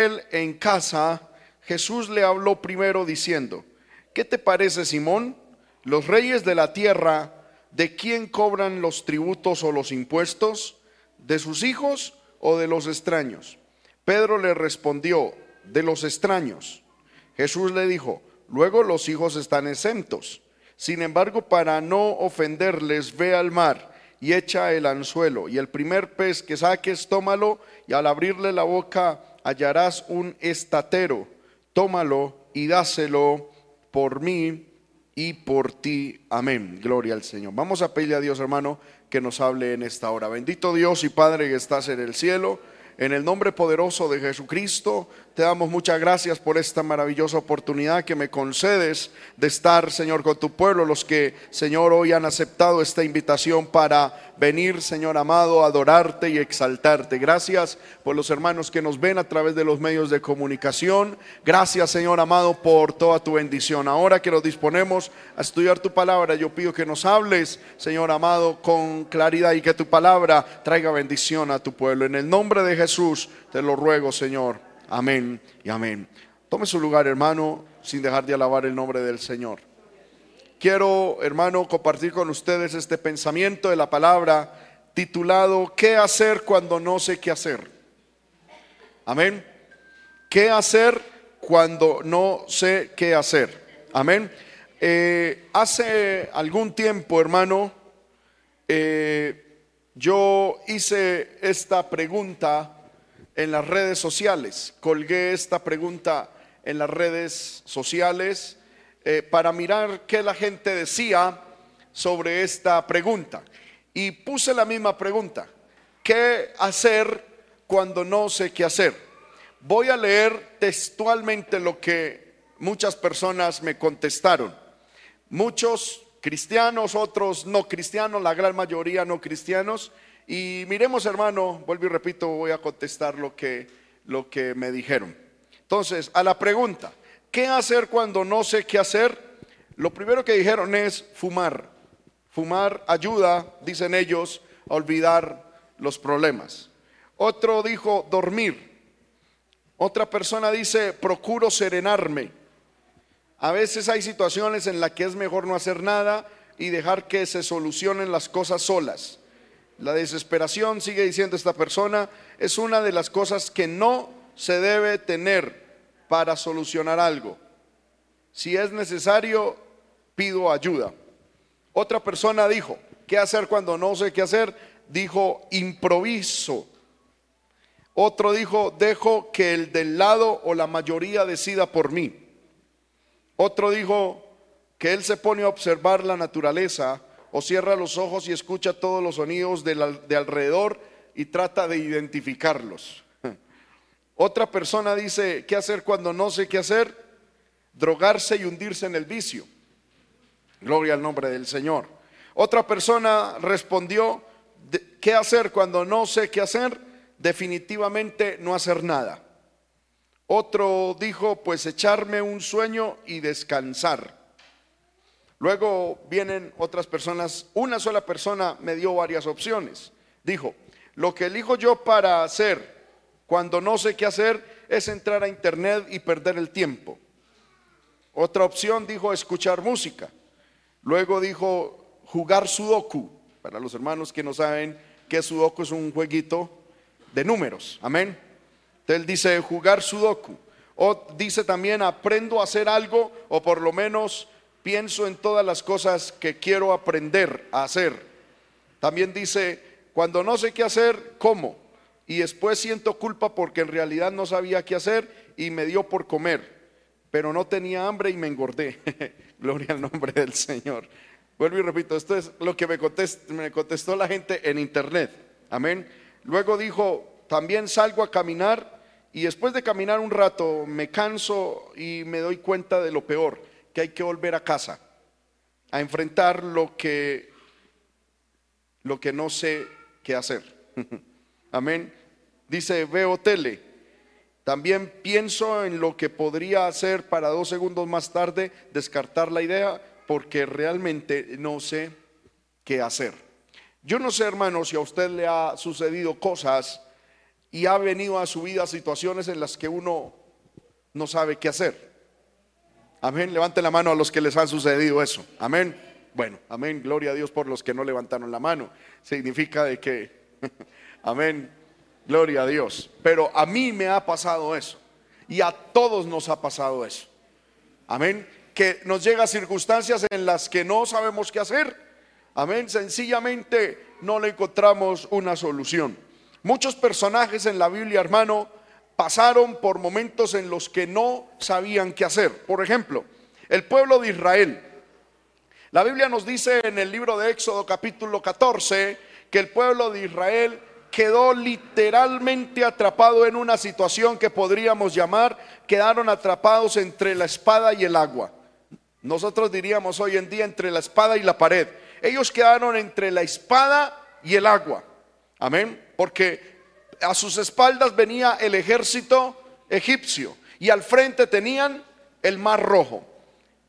Él en casa, Jesús le habló primero diciendo: ¿qué te parece, Simón? ¿Los reyes de la tierra de quién cobran los tributos o los impuestos? ¿De sus hijos o de los extraños? Pedro le respondió: de los extraños. Jesús le dijo: luego los hijos están exentos. Sin embargo, para no ofenderles, ve al mar y echa el anzuelo, y el primer pez que saques, tómalo, y al abrirle la boca hallarás un estatero. Tómalo y dáselo por mí y por ti. Amén. Gloria al Señor. Vamos a pedirle a Dios, hermano, que nos hable en esta hora. Bendito Dios y Padre que estás en el cielo, en el nombre poderoso de Jesucristo, te damos muchas gracias por esta maravillosa oportunidad que me concedes de estar, Señor, con tu pueblo, los que, Señor, hoy han aceptado esta invitación para venir, Señor amado, a adorarte y exaltarte. Gracias por los hermanos que nos ven a través de los medios de comunicación. Gracias, Señor amado, por toda tu bendición. Ahora que nos disponemos a estudiar tu palabra, yo pido que nos hables, Señor amado, con claridad, y que tu palabra traiga bendición a tu pueblo. En el nombre de Jesús te lo ruego, Señor. Amén y amén. Tome su lugar, hermano, sin dejar de alabar el nombre del Señor. Quiero, hermano, compartir con ustedes este pensamiento de la palabra titulado: ¿qué hacer cuando no sé qué hacer? Amén. ¿Qué hacer cuando no sé qué hacer? Amén. Hace algún tiempo, hermano, yo hice esta pregunta en las redes sociales, colgué esta pregunta en las redes sociales para mirar qué la gente decía sobre esta pregunta. Y puse la misma pregunta: ¿qué hacer cuando no sé qué hacer? Voy a leer textualmente lo que muchas personas me contestaron. Muchos cristianos, otros no cristianos, la gran mayoría no cristianos. Y miremos, hermano, vuelvo y repito, voy a contestar lo que me dijeron. Entonces, a la pregunta: ¿qué hacer cuando no sé qué hacer? Lo primero que dijeron es fumar. Fumar ayuda, dicen ellos, a olvidar los problemas. Otro dijo dormir. Otra persona dice: procuro serenarme. A veces hay situaciones en las que es mejor no hacer nada y dejar que se solucionen las cosas solas. La desesperación, sigue diciendo esta persona, es una de las cosas que no se debe tener para solucionar algo. Si es necesario, pido ayuda. Otra persona dijo: ¿qué hacer cuando no sé qué hacer? Dijo: improviso. Otro dijo: dejo que el del lado o la mayoría decida por mí. Otro dijo que él se pone a observar la naturaleza, o cierra los ojos y escucha todos los sonidos de alrededor y trata de identificarlos. Otra persona dice: ¿qué hacer cuando no sé qué hacer? Drogarse y hundirse en el vicio. Gloria al nombre del Señor. Otra persona respondió: ¿qué hacer cuando no sé qué hacer? Definitivamente no hacer nada. Otro dijo: pues echarme un sueño y descansar. Luego vienen otras personas. Una sola persona me dio varias opciones. Dijo: lo que elijo yo para hacer cuando no sé qué hacer es entrar a internet y perder el tiempo. Otra opción dijo: escuchar música. Luego dijo: jugar sudoku. Para los hermanos que no saben que sudoku es un jueguito de números. Amén. Entonces dice: jugar sudoku. O dice también: aprendo a hacer algo, o por lo menos pienso en todas las cosas que quiero aprender a hacer. También dice: cuando no sé qué hacer, como, y después siento culpa porque en realidad no sabía qué hacer y me dio por comer, pero no tenía hambre y me engordé. Gloria al nombre del Señor. Vuelvo y repito, esto es lo que me contestó la gente en internet. Amén. Luego dijo: también salgo a caminar y después de caminar un rato me canso y me doy cuenta de lo peor, que hay que volver a casa a enfrentar lo que no sé qué hacer. Amén. Dice: veo tele. También pienso en lo que podría hacer para 2 segundos más tarde descartar la idea porque realmente no sé qué hacer. Yo no sé, hermano, si a usted le ha sucedido cosas y ha venido a su vida situaciones en las que uno no sabe qué hacer. Amén, levanten la mano a los que les han sucedido eso. Amén, bueno, amén, gloria a Dios por los que no levantaron la mano. Significa de que, amén, gloria a Dios. Pero a mí me ha pasado eso, y a todos nos ha pasado eso. Amén, que nos llega circunstancias en las que no sabemos qué hacer. Amén, sencillamente no le encontramos una solución. Muchos personajes en la Biblia, hermano, pasaron por momentos en los que no sabían qué hacer. Por ejemplo, el pueblo de Israel. La Biblia nos dice en el libro de Éxodo capítulo 14 que el pueblo de Israel quedó literalmente atrapado en una situación que podríamos llamar, quedaron atrapados entre la espada y el agua. Nosotros diríamos hoy en día entre la espada y la pared. Ellos quedaron entre la espada y el agua. Amén, porque a sus espaldas venía el ejército egipcio y al frente tenían el Mar Rojo.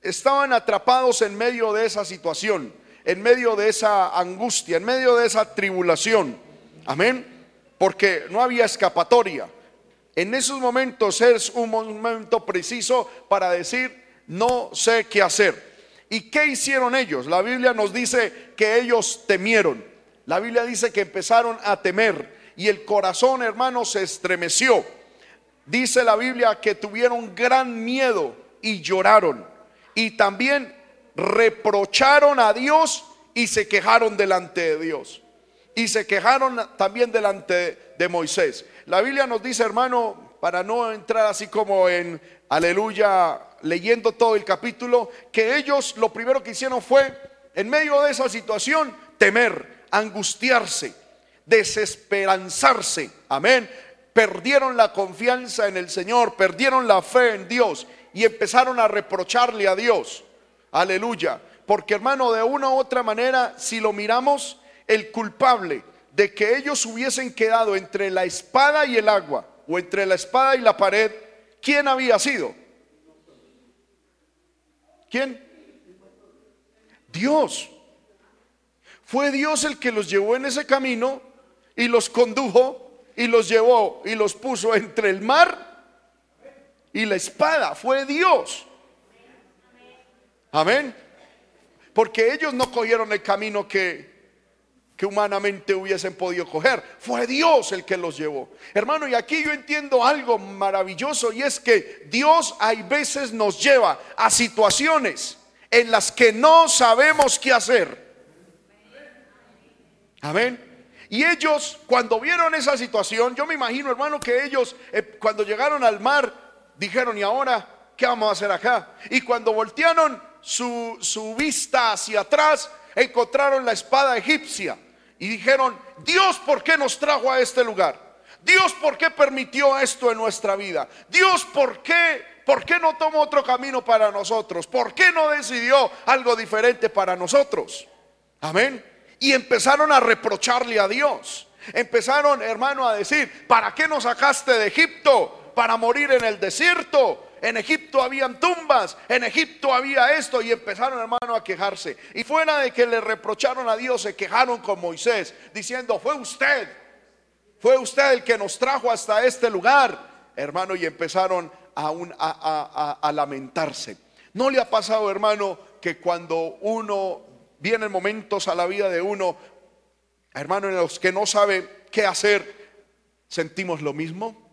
Estaban atrapados en medio de esa situación, en medio de esa angustia, en medio de esa tribulación. Amén, porque no había escapatoria. En esos momentos es un momento preciso para decir no sé qué hacer. ¿Y qué hicieron ellos? La Biblia nos dice que ellos temieron. La Biblia dice que empezaron a temer y el corazón, hermano, se estremeció. Dice la Biblia que tuvieron gran miedo y lloraron, y también reprocharon a Dios y se quejaron delante de Dios, y se quejaron también delante de Moisés. La Biblia nos dice, hermano, para no entrar así como en aleluya leyendo todo el capítulo, que ellos lo primero que hicieron fue, en medio de esa situación, temer, angustiarse, desesperanzarse. Amén, perdieron la confianza en el Señor, perdieron la fe en Dios y empezaron a reprocharle a Dios. Aleluya, porque, hermano, de una u otra manera, si lo miramos, el culpable de que ellos hubiesen quedado entre la espada y el agua, o entre la espada y la pared, ¿quién había sido? ¿Quién? Dios. Fue Dios el que los llevó en ese camino y los condujo y los llevó y los puso entre el mar y la espada. Fue Dios. Amén, porque ellos no cogieron el camino que humanamente hubiesen podido coger. Fue Dios el que los llevó. Hermano, y aquí yo entiendo algo maravilloso, y es que Dios hay veces nos lleva a situaciones en las que no sabemos qué hacer. Amén. Y ellos, cuando vieron esa situación, yo me imagino, hermano, que ellos cuando llegaron al mar dijeron: ¿y ahora qué vamos a hacer acá? Y cuando voltearon su vista hacia atrás, encontraron la espada egipcia y dijeron: Dios, ¿por qué nos trajo a este lugar? Dios, ¿por qué permitió esto en nuestra vida? Dios, ¿por qué no tomó otro camino para nosotros? ¿Por qué no decidió algo diferente para nosotros? Amén. Y empezaron a reprocharle a Dios. Empezaron, hermano, a decir: ¿para qué nos sacaste de Egipto para morir en el desierto? En Egipto habían tumbas, en Egipto había esto. Y empezaron, hermano, a quejarse. Y fuera de que le reprocharon a Dios, se quejaron con Moisés, diciendo: fue usted el que nos trajo hasta este lugar, hermano. Y empezaron a lamentarse. ¿No le ha pasado, hermano, que cuando uno vienen momentos a la vida de uno, hermano, en los que no sabe qué hacer, sentimos lo mismo?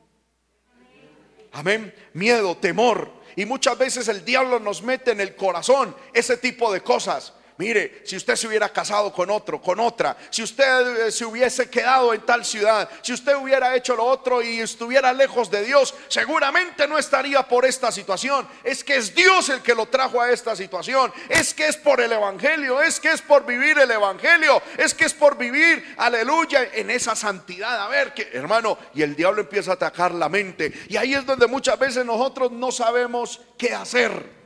Amén, miedo, temor. Y muchas veces el diablo nos mete en el corazón ese tipo de cosas. Mire, si usted se hubiera casado con otro, con otra, si usted se hubiese quedado en tal ciudad, si usted hubiera hecho lo otro y estuviera lejos de Dios, seguramente no estaría por esta situación. Es que es Dios el que lo trajo a esta situación. Es que es por el evangelio, es que es por vivir el evangelio, es que es por vivir, aleluya, en esa santidad. A ver, que, hermano, y el diablo empieza a atacar la mente. Y ahí es donde muchas veces nosotros no sabemos qué hacer.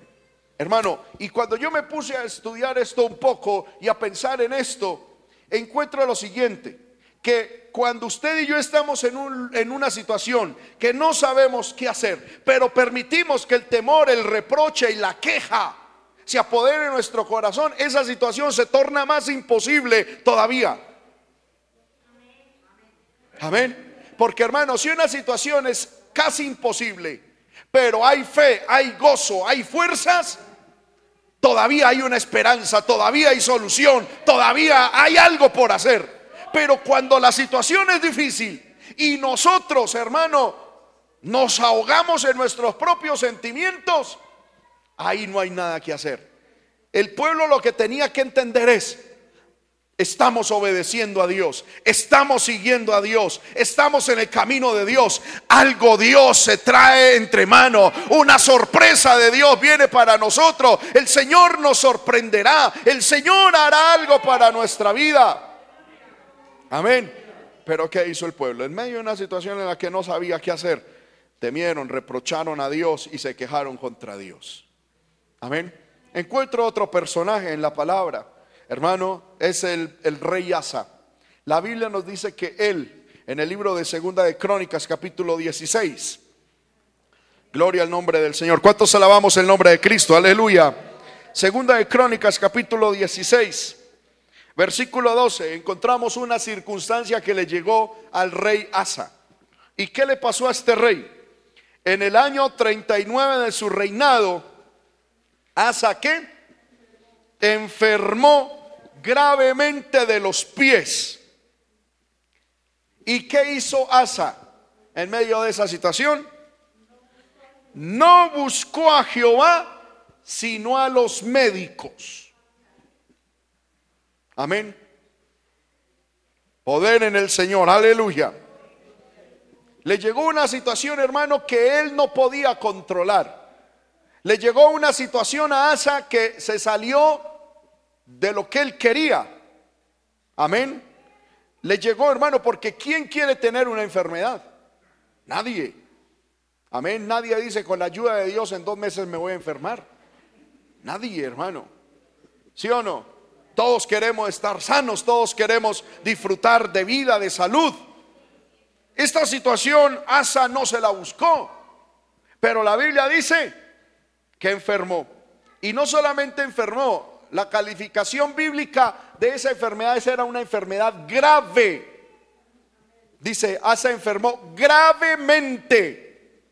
Hermano, y cuando yo me puse a estudiar esto un poco y a pensar en esto, encuentro lo siguiente: que cuando usted y yo estamos en una situación que no sabemos qué hacer, pero permitimos que el temor, el reproche y la queja se apoderen en nuestro corazón, esa situación se torna más imposible todavía. Amén. Porque, hermanos, si una situación es casi imposible, pero hay fe, hay gozo, hay fuerzas, todavía hay una esperanza, todavía hay solución, todavía hay algo por hacer. Pero cuando la situación es difícil y nosotros, hermano, nos ahogamos en nuestros propios sentimientos, ahí no hay nada que hacer. El pueblo lo que tenía que entender es: estamos obedeciendo a Dios, estamos siguiendo a Dios, estamos en el camino de Dios. Algo Dios se trae entre mano, una sorpresa de Dios viene para nosotros. El Señor nos sorprenderá, el Señor hará algo para nuestra vida. Amén. Pero ¿qué hizo el pueblo? En medio de una situación en la que no sabía qué hacer, temieron, reprocharon a Dios y se quejaron contra Dios. Amén. Encuentro otro personaje en la palabra, hermano, es el rey Asa. La Biblia nos dice que él, en el libro de Segunda de Crónicas, capítulo 16. Gloria al nombre del Señor. ¿Cuántos alabamos el nombre de Cristo? Aleluya. Segunda de Crónicas, capítulo 16, versículo 12. Encontramos una circunstancia que le llegó al rey Asa. ¿Y qué le pasó a este rey? En el año 39 de su reinado, Asa que enfermó gravemente de los pies. ¿Y qué hizo Asa en medio de esa situación? No buscó a Jehová sino a los médicos. Amén. Poder en el Señor, aleluya. Le llegó una situación, hermano, que él no podía controlar. Le llegó una situación a Asa que se salió de lo que él quería. Amén. Le llegó, hermano, porque ¿quién quiere tener una enfermedad? Nadie. Amén. Nadie dice: con la ayuda de Dios en 2 meses me voy a enfermar. Nadie, hermano. ¿Sí o no? Todos queremos estar sanos, todos queremos disfrutar de vida, de salud. Esta situación Asa no se la buscó, pero la Biblia dice que enfermó. Y no solamente enfermó, la calificación bíblica de esa enfermedad, esa era una enfermedad grave. Dice: Asa enfermó gravemente.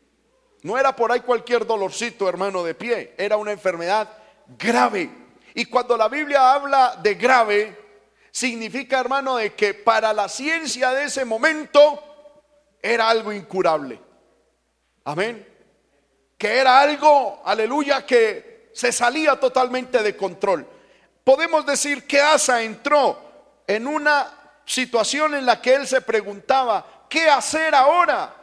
No era por ahí cualquier dolorcito, hermano, de pie, era una enfermedad grave. Y cuando la Biblia habla de grave, significa, hermano, de que para la ciencia de ese momento era algo incurable. Amén. Que era algo, aleluya, que se salía totalmente de control. Podemos decir que Asa entró en una situación en la que él se preguntaba: ¿qué hacer ahora?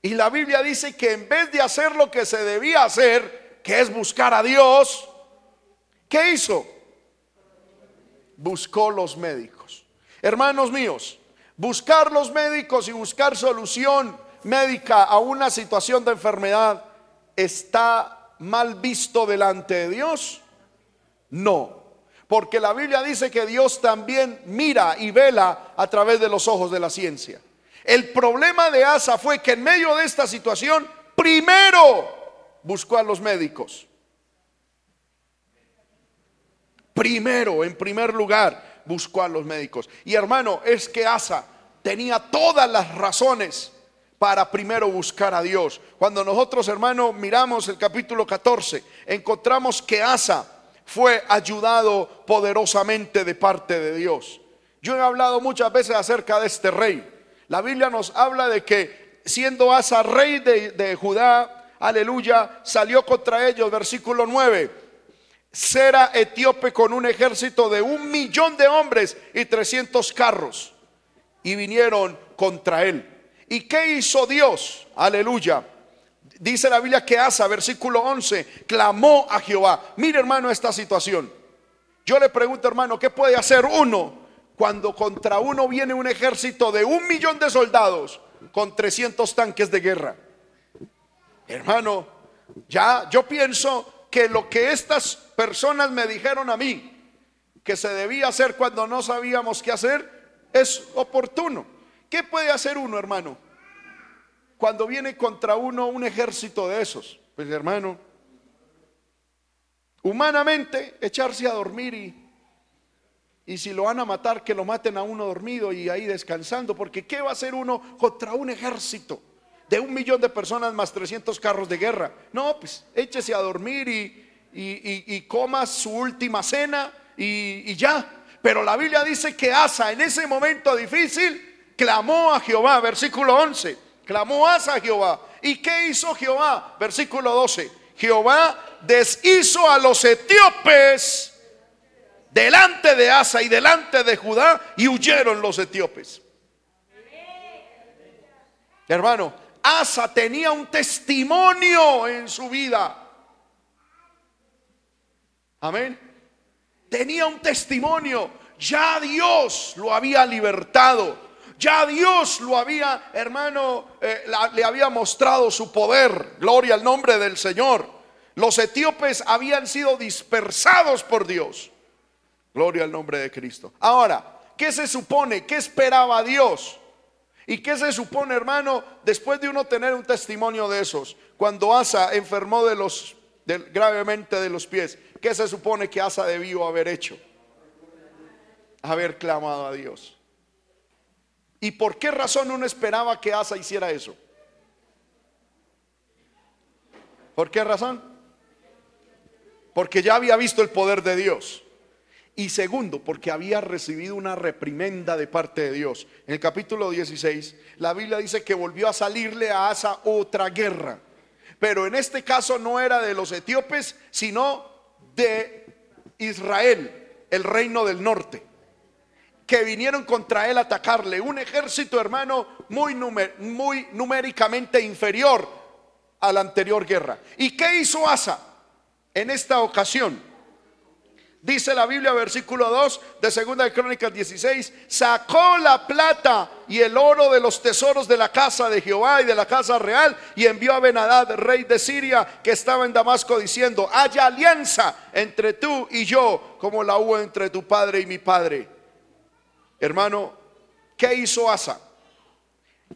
Y la Biblia dice que en vez de hacer lo que se debía hacer, que es buscar a Dios, ¿qué hizo? Buscó los médicos. Hermanos míos, buscar los médicos y buscar solución médica a una situación de enfermedad, ¿está mal visto delante de Dios? No, porque la Biblia dice que Dios también mira y vela a través de los ojos de la ciencia. El problema de Asa fue que en medio de esta situación primero buscó a los médicos. Primero, en primer lugar, buscó a los médicos. Y, hermano, es que Asa tenía todas las razones para primero buscar a Dios. Cuando nosotros, hermano, miramos el capítulo 14, encontramos que Asa fue ayudado poderosamente de parte de Dios. Yo he hablado muchas veces acerca de este rey. La Biblia nos habla de que siendo Asa rey de Judá, aleluya, salió contra ellos, versículo 9, Sera etíope con un ejército de 1,000,000 de hombres y 300 carros, y vinieron contra él. ¿Y qué hizo Dios? Aleluya. Dice la Biblia que Asa, versículo 11, clamó a Jehová. Mire, hermano, esta situación. Yo le pregunto, hermano, ¿qué puede hacer uno cuando contra uno viene un ejército de 1,000,000 de soldados con 300 tanques de guerra? Hermano, ya yo pienso que lo que estas personas me dijeron a mí que se debía hacer cuando no sabíamos qué hacer es oportuno. ¿Qué puede hacer uno, hermano, cuando viene contra uno un ejército de esos? Pues, hermano, humanamente echarse a dormir y Y si lo van a matar, que lo maten a uno dormido y ahí descansando, porque ¿qué va a hacer uno contra un ejército de 1 millón de personas más 300 carros de guerra? No, pues échese a dormir y coma su última cena y ya. Pero la Biblia dice que Asa en ese momento difícil clamó a Jehová, versículo 11, clamó Asa a Jehová. ¿Y qué hizo Jehová? Versículo 12, Jehová deshizo a los etíopes delante de Asa y delante de Judá, y huyeron los etíopes. Hermano, Asa tenía un testimonio en su vida. Amén. Tenía un testimonio. Ya Dios lo había libertado. Ya Dios lo había, hermano, le había mostrado su poder. Gloria al nombre del Señor. Los etíopes habían sido dispersados por Dios. Gloria al nombre de Cristo. Ahora, ¿qué se supone? ¿Qué esperaba Dios? ¿Y qué se supone, hermano, después de uno tener un testimonio de esos? Cuando Asa enfermó gravemente de los pies, ¿qué se supone que Asa debió haber hecho? Haber clamado a Dios. ¿Y por qué razón uno esperaba que Asa hiciera eso? ¿Por qué razón? Porque ya había visto el poder de Dios. Y segundo, porque había recibido una reprimenda de parte de Dios. En el capítulo 16, la Biblia dice que volvió a salirle a Asa otra guerra. Pero en este caso no era de los etíopes, sino de Israel, el reino del norte, que vinieron contra él a atacarle. Un ejército, hermano, muy numéricamente inferior a la anterior guerra. ¿Y qué hizo Asa en esta ocasión? Dice la Biblia, versículo 2 de 2 de Crónicas 16, sacó la plata y el oro de los tesoros de la casa de Jehová y de la casa real, y envió a Benadad, rey de Siria, que estaba en Damasco, diciendo: haya alianza entre tú y yo, como la hubo entre tu padre y mi padre. Hermano, ¿qué hizo Asa?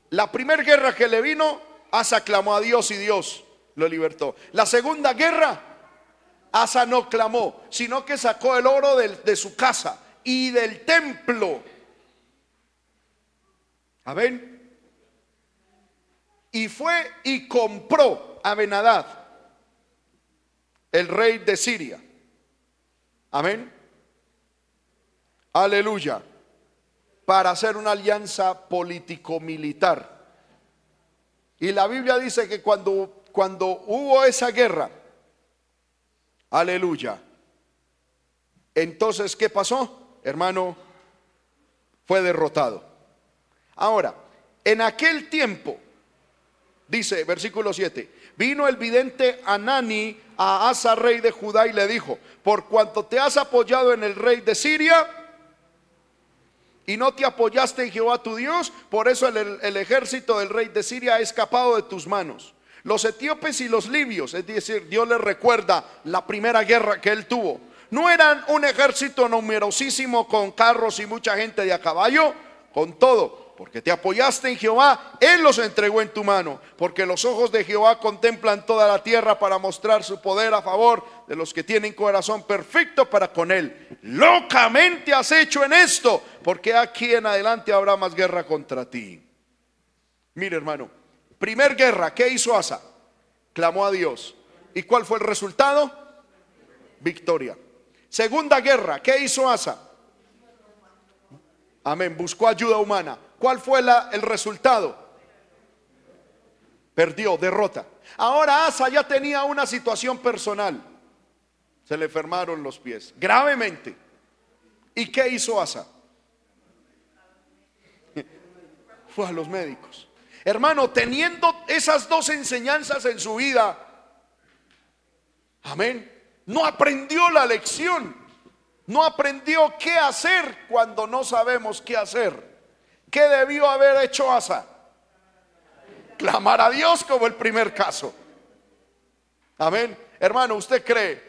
La primera guerra que le vino, Asa clamó a Dios y Dios lo libertó. La segunda guerra, Asa no clamó, sino que sacó el oro de su casa y del templo. Amén. Y fue y compró a Benadad, el rey de Siria. Amén. Aleluya. Para hacer una alianza político-militar. Y la Biblia dice que cuando hubo esa guerra, aleluya, entonces, ¿qué pasó? Hermano, fue derrotado. Ahora, en aquel tiempo, dice versículo 7, vino el vidente Anani a Asa, rey de Judá, y le dijo: por cuanto te has apoyado en el rey de Siria y no te apoyaste en Jehová tu Dios, por eso el ejército del rey de Siria ha escapado de tus manos. Los etíopes y los libios, es decir, Dios les recuerda la primera guerra que él tuvo. No eran un ejército numerosísimo con carros y mucha gente de a caballo. Con todo, porque te apoyaste en Jehová, él los entregó en tu mano. Porque los ojos de Jehová contemplan toda la tierra para mostrar su poder a favor de los que tienen corazón perfecto para con él. Locamente has hecho en esto, porque aquí en adelante habrá más guerra contra ti. Mire, hermano, primer guerra, ¿qué hizo Asa? Clamó a Dios. ¿Y cuál fue el resultado? Victoria. Segunda guerra, ¿qué hizo Asa? Amén, buscó ayuda humana. ¿Cuál fue el resultado? Perdió, derrota. Ahora Asa ya tenía una situación personal. Se le enfermaron los pies gravemente. ¿Y qué hizo Asa? Fue a los médicos. Hermano, teniendo esas dos enseñanzas en su vida, amén, no aprendió la lección. No aprendió qué hacer cuando no sabemos qué hacer. ¿Qué debió haber hecho Asa? Clamar a Dios, como el primer caso. Amén. Hermano, ¿usted cree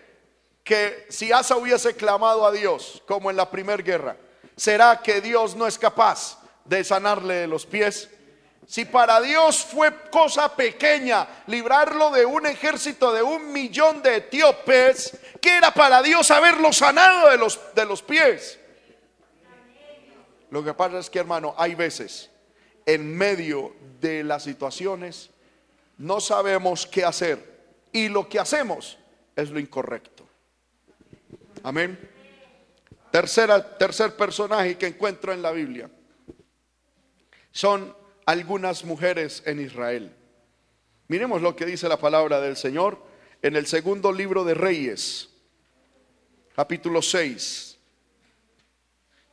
que si Asa hubiese clamado a Dios como en la primera guerra, será que Dios no es capaz de sanarle de los pies? Si para Dios fue cosa pequeña librarlo de un ejército de 1 millón de etíopes, ¿qué era para Dios haberlo sanado de los pies? Lo que pasa es que, hermano, hay veces en medio de las situaciones no sabemos qué hacer, y lo que hacemos es lo incorrecto. Amén. Tercer personaje que encuentro en la Biblia son algunas mujeres en Israel. Miremos lo que dice la palabra del Señor en el segundo libro de Reyes, capítulo 6.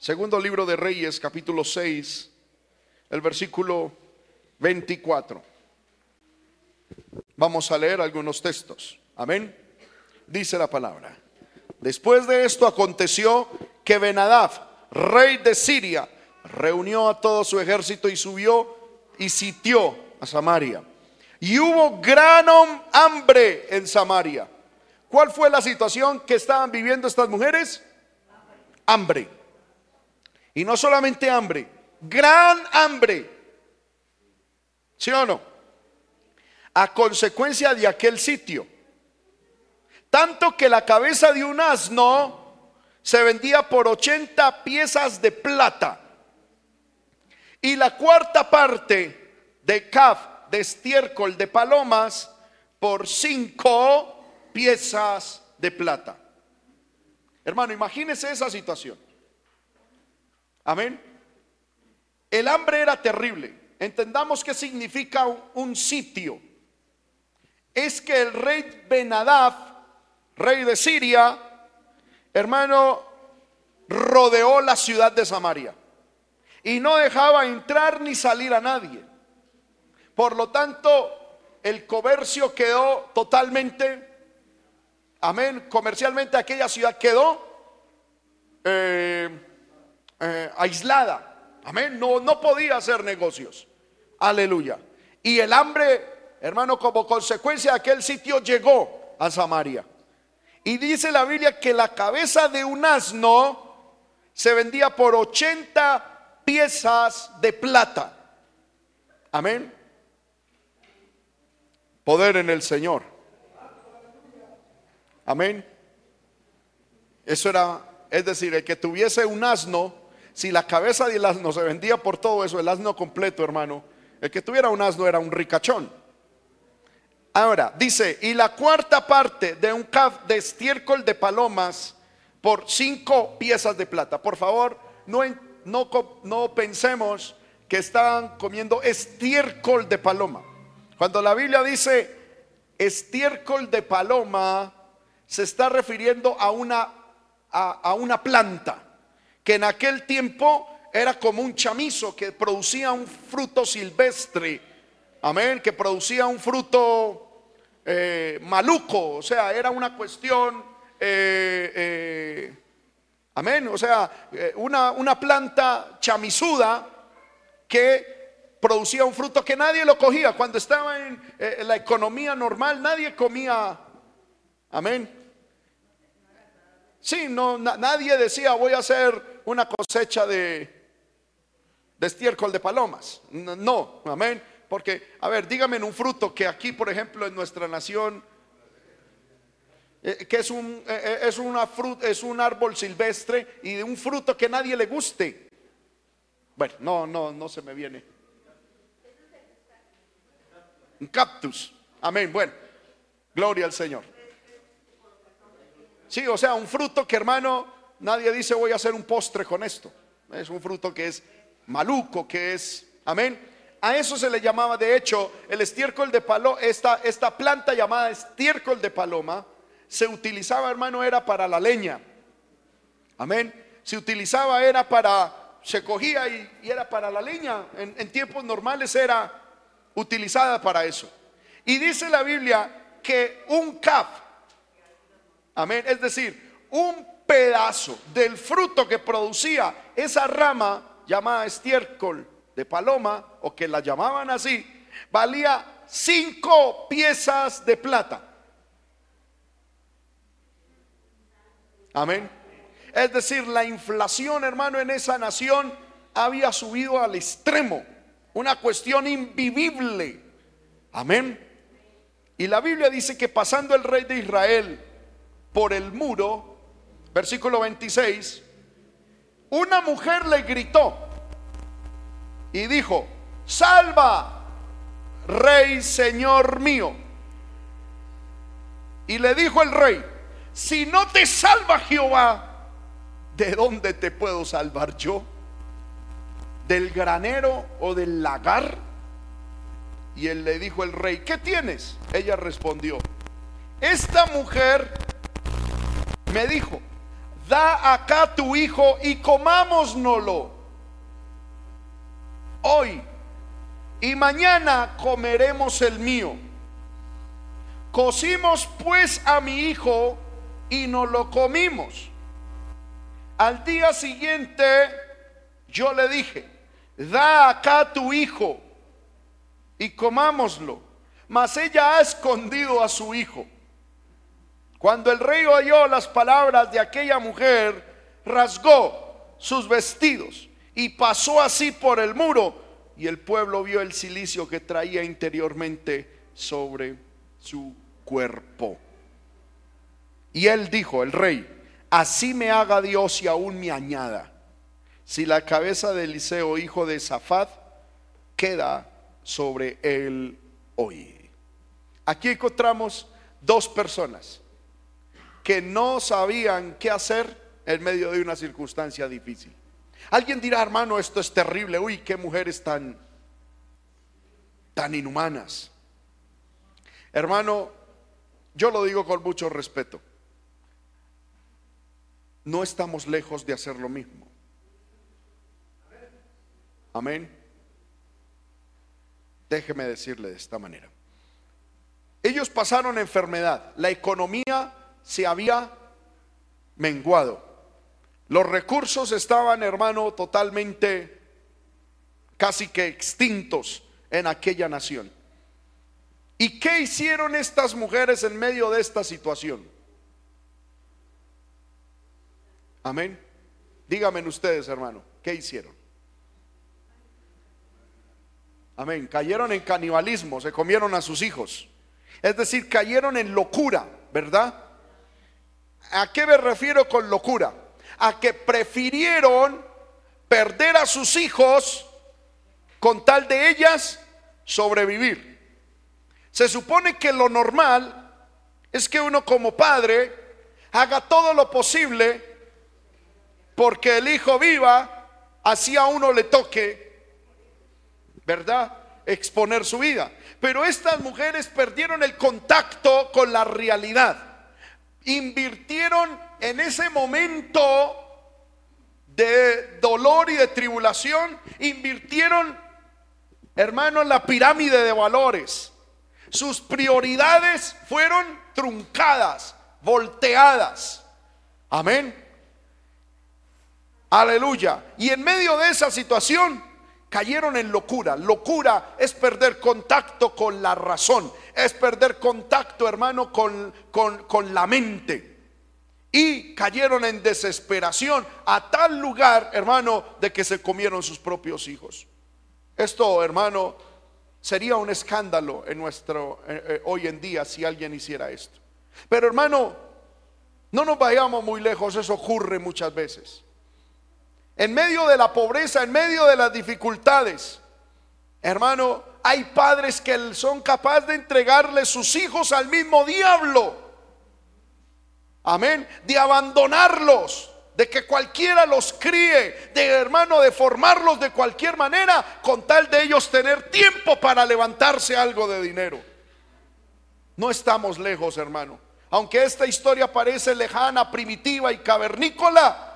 Segundo libro de Reyes, capítulo 6, el versículo 24. Vamos a leer algunos textos. Amén. Dice la palabra: después de esto aconteció que Benadad, rey de Siria, reunió a todo su ejército y subió y sitió a Samaria. Y hubo gran hambre en Samaria. ¿Cuál fue la situación que estaban viviendo estas mujeres? Hambre. Y no solamente hambre, gran hambre. ¿Sí o no? A consecuencia de aquel sitio. Tanto que la cabeza de un asno se vendía por 80 piezas de plata. Y la cuarta parte de kaf, de estiércol de palomas, por 5 piezas de plata. Hermano, imagínese esa situación. Amén. El hambre era terrible. Entendamos qué significa un sitio. Es que el rey Benadad, rey de Siria, hermano, rodeó la ciudad de Samaria y no dejaba entrar ni salir a nadie. Por lo tanto, el comercio quedó totalmente, amén, comercialmente aquella ciudad quedó aislada. Amén, no podía hacer negocios. Aleluya. Y el hambre, hermano, como consecuencia de aquel sitio, llegó a Samaria. Y dice la Biblia que la cabeza de un asno se vendía por 80 piezas de plata. Amén. Poder en el Señor. Amén. Eso era, es decir, el que tuviese un asno, si la cabeza del asno se vendía por todo eso, el asno completo, hermano, el que tuviera un asno era un ricachón. Ahora dice, y la cuarta parte de un kaf de estiércol de palomas por 5 piezas de plata. Por favor, no pensemos que están comiendo estiércol de paloma. Cuando la Biblia dice estiércol de paloma, se está refiriendo a una planta que en aquel tiempo era como un chamizo que producía un fruto silvestre. Amén, que producía un fruto maluco. O sea, era una cuestión amén, o sea, una planta chamizuda que producía un fruto que nadie lo cogía. Cuando estaba en la economía normal, nadie comía. Amén. Sí, nadie decía voy a hacer una cosecha de estiércol de palomas. No, amén. Porque, a ver, dígame en un fruto que aquí, por ejemplo, en nuestra nación, que es un árbol silvestre y de un fruto que nadie le guste. Bueno, no se me viene. Un cactus. Amén, bueno, gloria al Señor. Sí, o sea, un fruto que, hermano, nadie dice voy a hacer un postre con esto. Es un fruto que es maluco, que es, amén. A eso se le llamaba, de hecho, el estiércol de paloma. Esta planta llamada estiércol de paloma se utilizaba, hermano, era para la leña. Amén. Se utilizaba, era para, se cogía y era para la leña. En tiempos normales era utilizada para eso. Y dice la Biblia que un kaf, amén, es decir, un pedazo del fruto que producía esa rama llamada estiércol de paloma, o que la llamaban así, valía 5 piezas de plata. Amén. Es decir, la inflación, hermano, en esa nación había subido al extremo, una cuestión invivible. Amén. Y la Biblia dice que pasando el rey de Israel por el muro, versículo 26, una mujer le gritó: y dijo: salva, rey, señor mío. Y le dijo el rey: si no te salva Jehová, ¿de dónde te puedo salvar yo? ¿Del granero o del lagar? Y él le dijo el rey: ¿qué tienes? Ella respondió: esta mujer me dijo: da acá tu hijo y comámosnolo hoy, y mañana comeremos el mío. Cocimos pues a mi hijo y nos lo comimos. Al día siguiente yo le dije: da acá tu hijo y comámoslo. Mas ella ha escondido a su hijo. Cuando el rey oyó las palabras de aquella mujer, rasgó sus vestidos y pasó así por el muro, y el pueblo vio el cilicio que traía interiormente sobre su cuerpo. Y él dijo, el rey: así me haga Dios y aún me añada, si la cabeza de Eliseo, hijo de Safat, queda sobre él hoy. Aquí encontramos dos personas que no sabían qué hacer en medio de una circunstancia difícil. Alguien dirá: hermano, esto es terrible. Uy, qué mujeres tan inhumanas. Hermano, yo lo digo con mucho respeto: no estamos lejos de hacer lo mismo. Amén. Déjeme decirle de esta manera: ellos pasaron enfermedad, la economía se había menguado, los recursos estaban, hermano, totalmente casi que extintos en aquella nación. ¿Y qué hicieron estas mujeres en medio de esta situación? Amén. Díganme ustedes, hermano, ¿qué hicieron? Amén. Cayeron en canibalismo, se comieron a sus hijos. Es decir, cayeron en locura, ¿verdad? ¿A qué me refiero con locura? A que prefirieron perder a sus hijos con tal de ellas sobrevivir. Se supone que lo normal es que uno como padre haga todo lo posible porque el hijo viva, así a uno le toque, ¿verdad?, exponer su vida. Pero estas mujeres perdieron el contacto con la realidad. Invirtieron en ese momento de dolor y de tribulación, invirtieron, hermano, en la pirámide de valores. Sus prioridades fueron truncadas, volteadas. Amén. Aleluya. Y en medio de esa situación cayeron en locura. Locura es perder contacto con la razón, es perder contacto, hermano, con la mente. Y cayeron en desesperación a tal lugar, hermano, de que se comieron sus propios hijos. Esto, hermano, sería un escándalo en nuestro hoy en día si alguien hiciera esto. Pero, hermano, no nos vayamos muy lejos, eso ocurre muchas veces. En medio de la pobreza, en medio de las dificultades, hermano, hay padres que son capaces de entregarle sus hijos al mismo diablo. Amén. De abandonarlos, de que cualquiera los críe, de, hermano, de formarlos de cualquier manera con tal de ellos tener tiempo para levantarse algo de dinero. No estamos lejos, hermano. Aunque esta historia parece lejana, primitiva y cavernícola,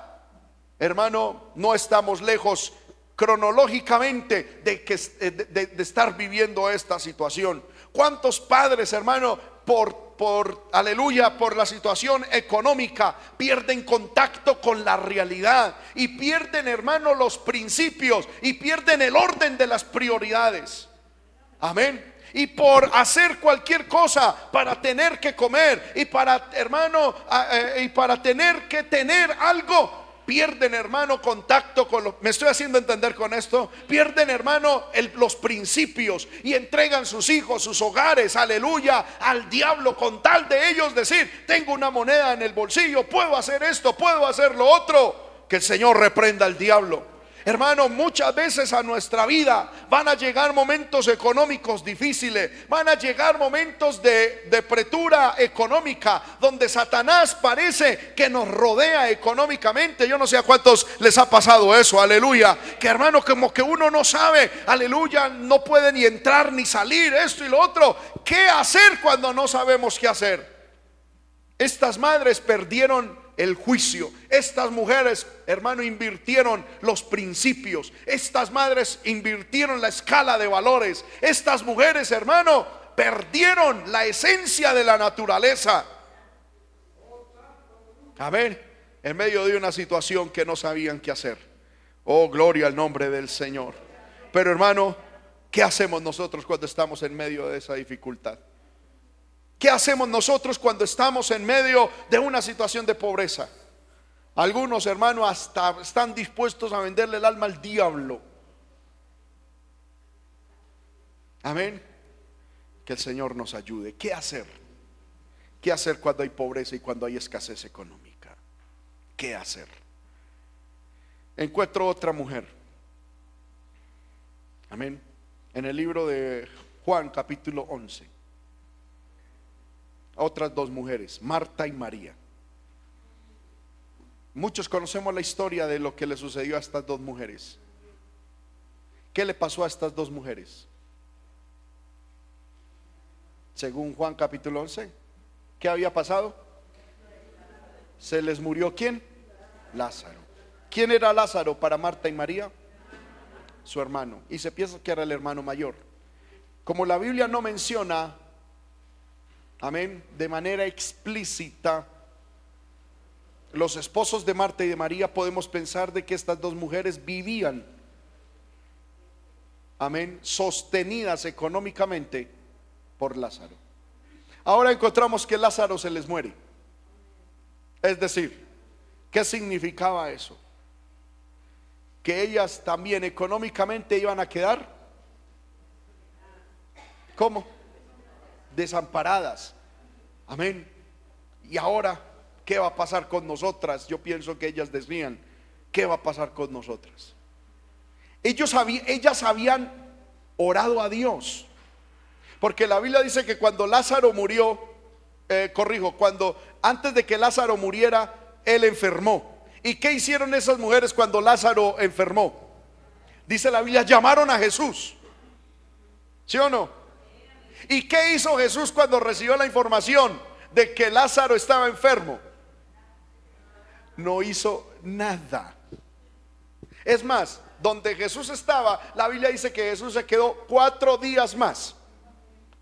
hermano, no estamos lejos cronológicamente de estar viviendo esta situación. ¿Cuántos padres, hermano, por la situación económica pierden contacto con la realidad y pierden, hermano, los principios y pierden el orden de las prioridades? Amén. Y por hacer cualquier cosa para tener que comer y para, hermano, y para tener que tener algo, pierden, hermano, contacto con los... ¿Me estoy haciendo entender con esto? Pierden, hermano, los principios y entregan sus hijos, sus hogares, aleluya, al diablo con tal de ellos decir: tengo una moneda en el bolsillo, puedo hacer esto, puedo hacer lo otro. Que el Señor reprenda al diablo. Hermano, muchas veces a nuestra vida van a llegar momentos económicos difíciles, van a llegar momentos de apretura económica, donde Satanás parece que nos rodea económicamente. Yo no sé a cuántos les ha pasado eso, aleluya, que hermano, como que uno no sabe, aleluya, no puede ni entrar ni salir, esto y lo otro. ¿Qué hacer cuando no sabemos qué hacer? Estas madres perdieron el juicio. Estas mujeres, hermano, invirtieron los principios. Estas madres invirtieron la escala de valores. Estas mujeres, hermano, perdieron la esencia de la naturaleza. A ver, en medio de una situación que no sabían qué hacer. Oh, gloria al nombre del Señor. Pero hermano, ¿qué hacemos nosotros cuando estamos en medio de esa dificultad? ¿Qué hacemos nosotros cuando estamos en medio de una situación de pobreza? Algunos, hermanos, hasta están dispuestos a venderle el alma al diablo. Amén. Que el Señor nos ayude. ¿Qué hacer? ¿Qué hacer cuando hay pobreza y cuando hay escasez económica? ¿Qué hacer? Encuentro otra mujer. Amén. En el libro de Juan, capítulo 11. Otras dos mujeres, Marta y María. Muchos conocemos la historia de lo que le sucedió a estas dos mujeres. ¿Qué le pasó a estas dos mujeres? Según Juan capítulo 11, ¿qué había pasado? ¿Se les murió quién? Lázaro. ¿Quién era Lázaro para Marta y María? Su hermano. Y se piensa que era el hermano mayor. Como la Biblia no menciona, amén, de manera explícita, los esposos de Marta y de María, podemos pensar de que estas dos mujeres vivían, amén, sostenidas económicamente por Lázaro. Ahora encontramos que Lázaro se les muere. Es decir, ¿qué significaba eso? Que ellas también económicamente iban a quedar, ¿cómo? Desamparadas. Amén. Y ahora, ¿qué va a pasar con nosotras? Yo pienso que ellas decían, ¿qué va a pasar con nosotras? Ellas habían orado a Dios, porque la Biblia dice que cuando Lázaro murió, antes de que Lázaro muriera, él enfermó. ¿Y qué hicieron esas mujeres cuando Lázaro enfermó? Dice la Biblia, llamaron a Jesús. ¿Sí o no? ¿Y qué hizo Jesús cuando recibió la información de que Lázaro estaba enfermo? No hizo nada. Es más, donde Jesús estaba, la Biblia dice que Jesús se quedó 4 días más.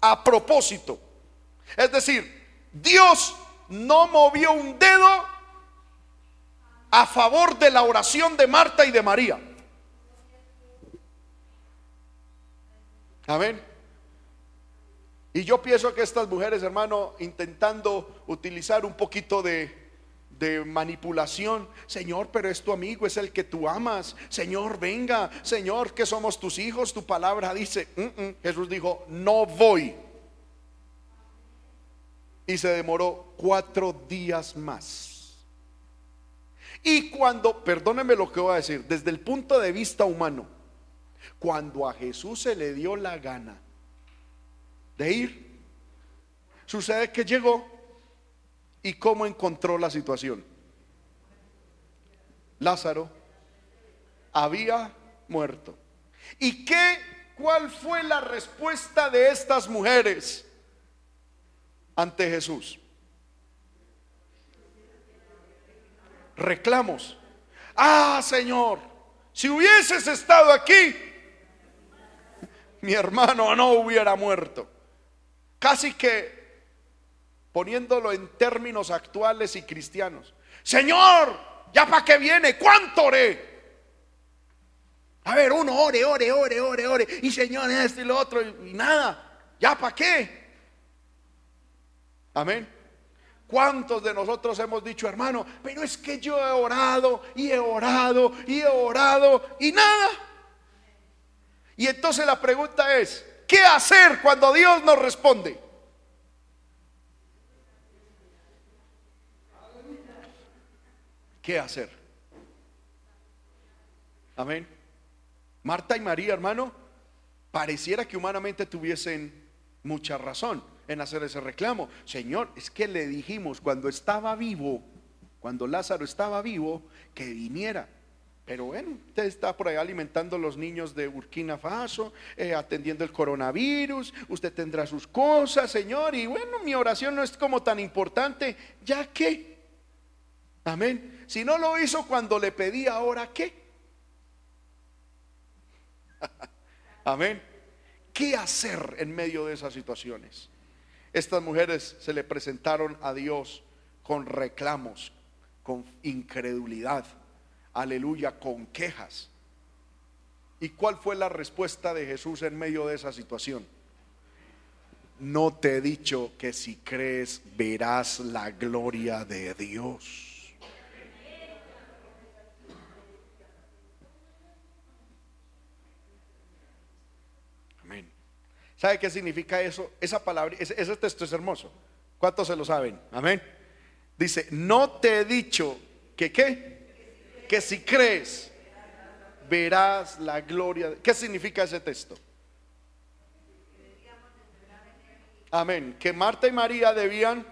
A propósito. Es decir, Dios no movió un dedo a favor de la oración de Marta y de María. Amén. Y yo pienso que estas mujeres, hermano, intentando utilizar un poquito de manipulación. Señor, pero es tu amigo, es el que tú amas. Señor, venga. Señor, que somos tus hijos, tu palabra dice. Jesús dijo, no voy. Y se demoró 4 días más. Y cuando, perdónenme lo que voy a decir, desde el punto de vista humano, cuando a Jesús se le dio la gana de ir, sucede que llegó. ¿Y cómo encontró la situación? Lázaro había muerto. ¿Y cuál fue la respuesta de estas mujeres ante Jesús? Reclamos. Ah, Señor, si hubieses estado aquí, mi hermano no hubiera muerto. Casi que poniéndolo en términos actuales y cristianos. Señor, ¿ya para qué viene? ¿Cuánto oré? A ver, uno ore. Y Señor, esto y lo otro. Y nada. ¿Ya para qué? Amén. ¿Cuántos de nosotros hemos dicho, hermano, pero es que yo he orado y he orado y he orado y nada? Y entonces la pregunta es, ¿qué hacer cuando Dios nos responde? ¿Qué hacer? Amén. Marta y María, hermano, pareciera que humanamente tuviesen mucha razón en hacer ese reclamo. Señor, es que le dijimos cuando estaba vivo, cuando Lázaro estaba vivo, que viniera. Pero bueno, usted está por ahí alimentando a los niños de Burkina Faso, atendiendo el coronavirus, usted tendrá sus cosas, Señor, y bueno, mi oración no es como tan importante, ya que, amén, si no lo hizo cuando le pedí, ahora qué, amén, ¿qué hacer en medio de esas situaciones? Estas mujeres se le presentaron a Dios con reclamos, con incredulidad, aleluya, con quejas. ¿Y cuál fue la respuesta de Jesús en medio de esa situación? No te he dicho que si crees verás la gloria de Dios. Amén. ¿Sabe qué significa eso? Esa palabra, ese texto es hermoso. ¿Cuántos se lo saben? Amén. Dice, no te he dicho que ¿qué? Que si crees verás la gloria. ¿Qué significa ese texto? Amén. Que Marta y María debían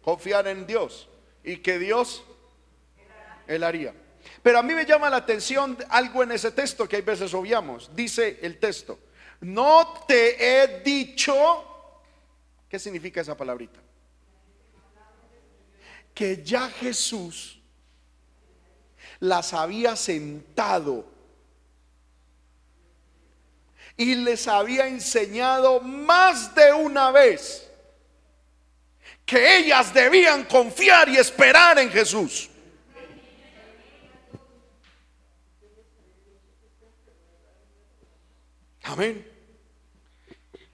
confiar en Dios y que Dios él haría. Pero a mí me llama la atención algo en ese texto que hay veces obviamos. Dice el texto, no te he dicho. ¿Qué significa esa palabrita? Que ya Jesús las había sentado y les había enseñado más de una vez que ellas debían confiar y esperar en Jesús. Amén.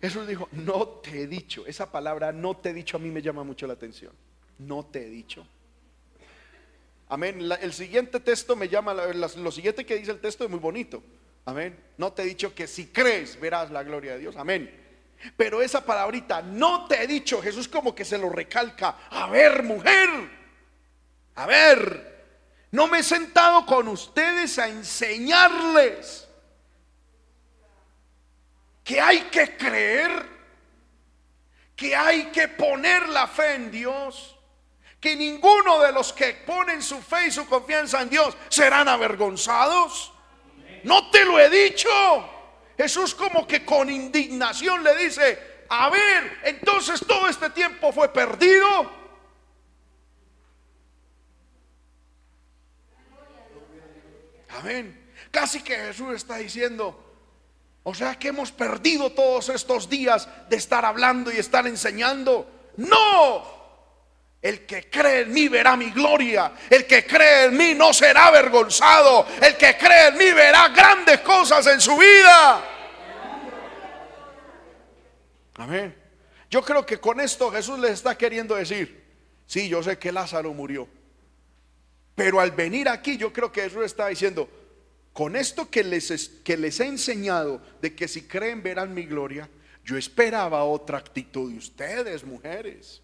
Jesús dijo, no te he dicho. Esa palabra no te he dicho a mí me llama mucho la atención. No te he dicho. Amén. El siguiente texto me llama, lo siguiente que dice el texto es muy bonito. Amén. No te he dicho que si crees verás la gloria de Dios. Amén. Pero esa palabrita, no te he dicho, Jesús como que se lo recalca. A ver, mujer, a ver, no me he sentado con ustedes a enseñarles que hay que creer, que hay que poner la fe en Dios, que ninguno de los que ponen su fe y su confianza en Dios serán avergonzados. No te lo he dicho. Jesús como que con indignación le dice, a ver, entonces todo este tiempo fue perdido. Amén. Casi que Jesús está diciendo, o sea que hemos perdido todos estos días de estar hablando y estar enseñando. No. El que cree en mí verá mi gloria. El que cree en mí no será avergonzado. El que cree en mí verá grandes cosas en su vida. Amén. Yo creo que con esto Jesús les está queriendo decir, sí, yo sé que Lázaro murió, pero al venir aquí yo creo que Jesús está diciendo, con esto que les he enseñado de que si creen verán mi gloria, yo esperaba otra actitud de ustedes, mujeres.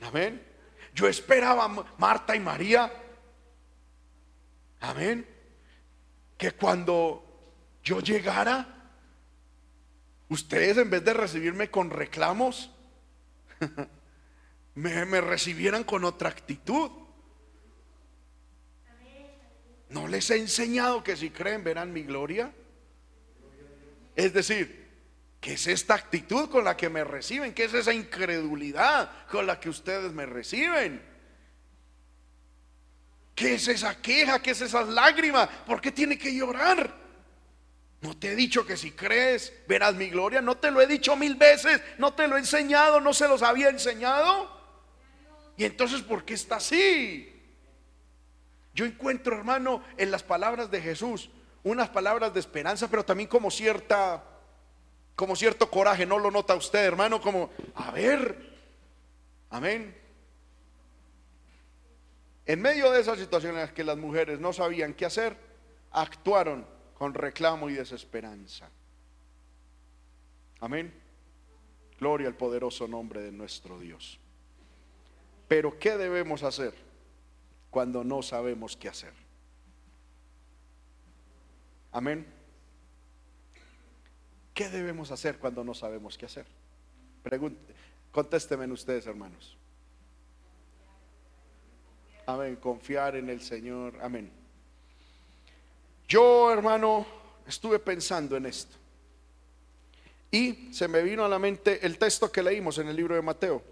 Amén. Yo esperaba, Marta y María, amén, que cuando yo llegara, ustedes en vez de recibirme con reclamos, me recibieran con otra actitud. No les he enseñado que si creen verán mi gloria. Es decir, ¿qué es esta actitud con la que me reciben? ¿Qué es esa incredulidad con la que ustedes me reciben? ¿Qué es esa queja? ¿Qué es esas lágrimas? ¿Por qué tiene que llorar? No te he dicho que si crees verás mi gloria. No te lo he dicho 1000 veces. No te lo he enseñado. No se los había enseñado. Y entonces, ¿por qué está así? Yo encuentro, hermano, en las palabras de Jesús unas palabras de esperanza, pero también como cierta, como cierto coraje. ¿No lo nota usted, hermano? Como, a ver, amén. En medio de esas situaciones en las que las mujeres no sabían qué hacer, actuaron con reclamo y desesperanza. Amén. Gloria al poderoso nombre de nuestro Dios. Pero ¿qué debemos hacer cuando no sabemos qué hacer? Amén. ¿Qué debemos hacer cuando no sabemos qué hacer? Contéstenme ustedes, hermanos. Amén, confiar en el Señor. Amén. Yo, hermano, estuve pensando en esto y se me vino a la mente el texto que leímos en el libro de Mateo,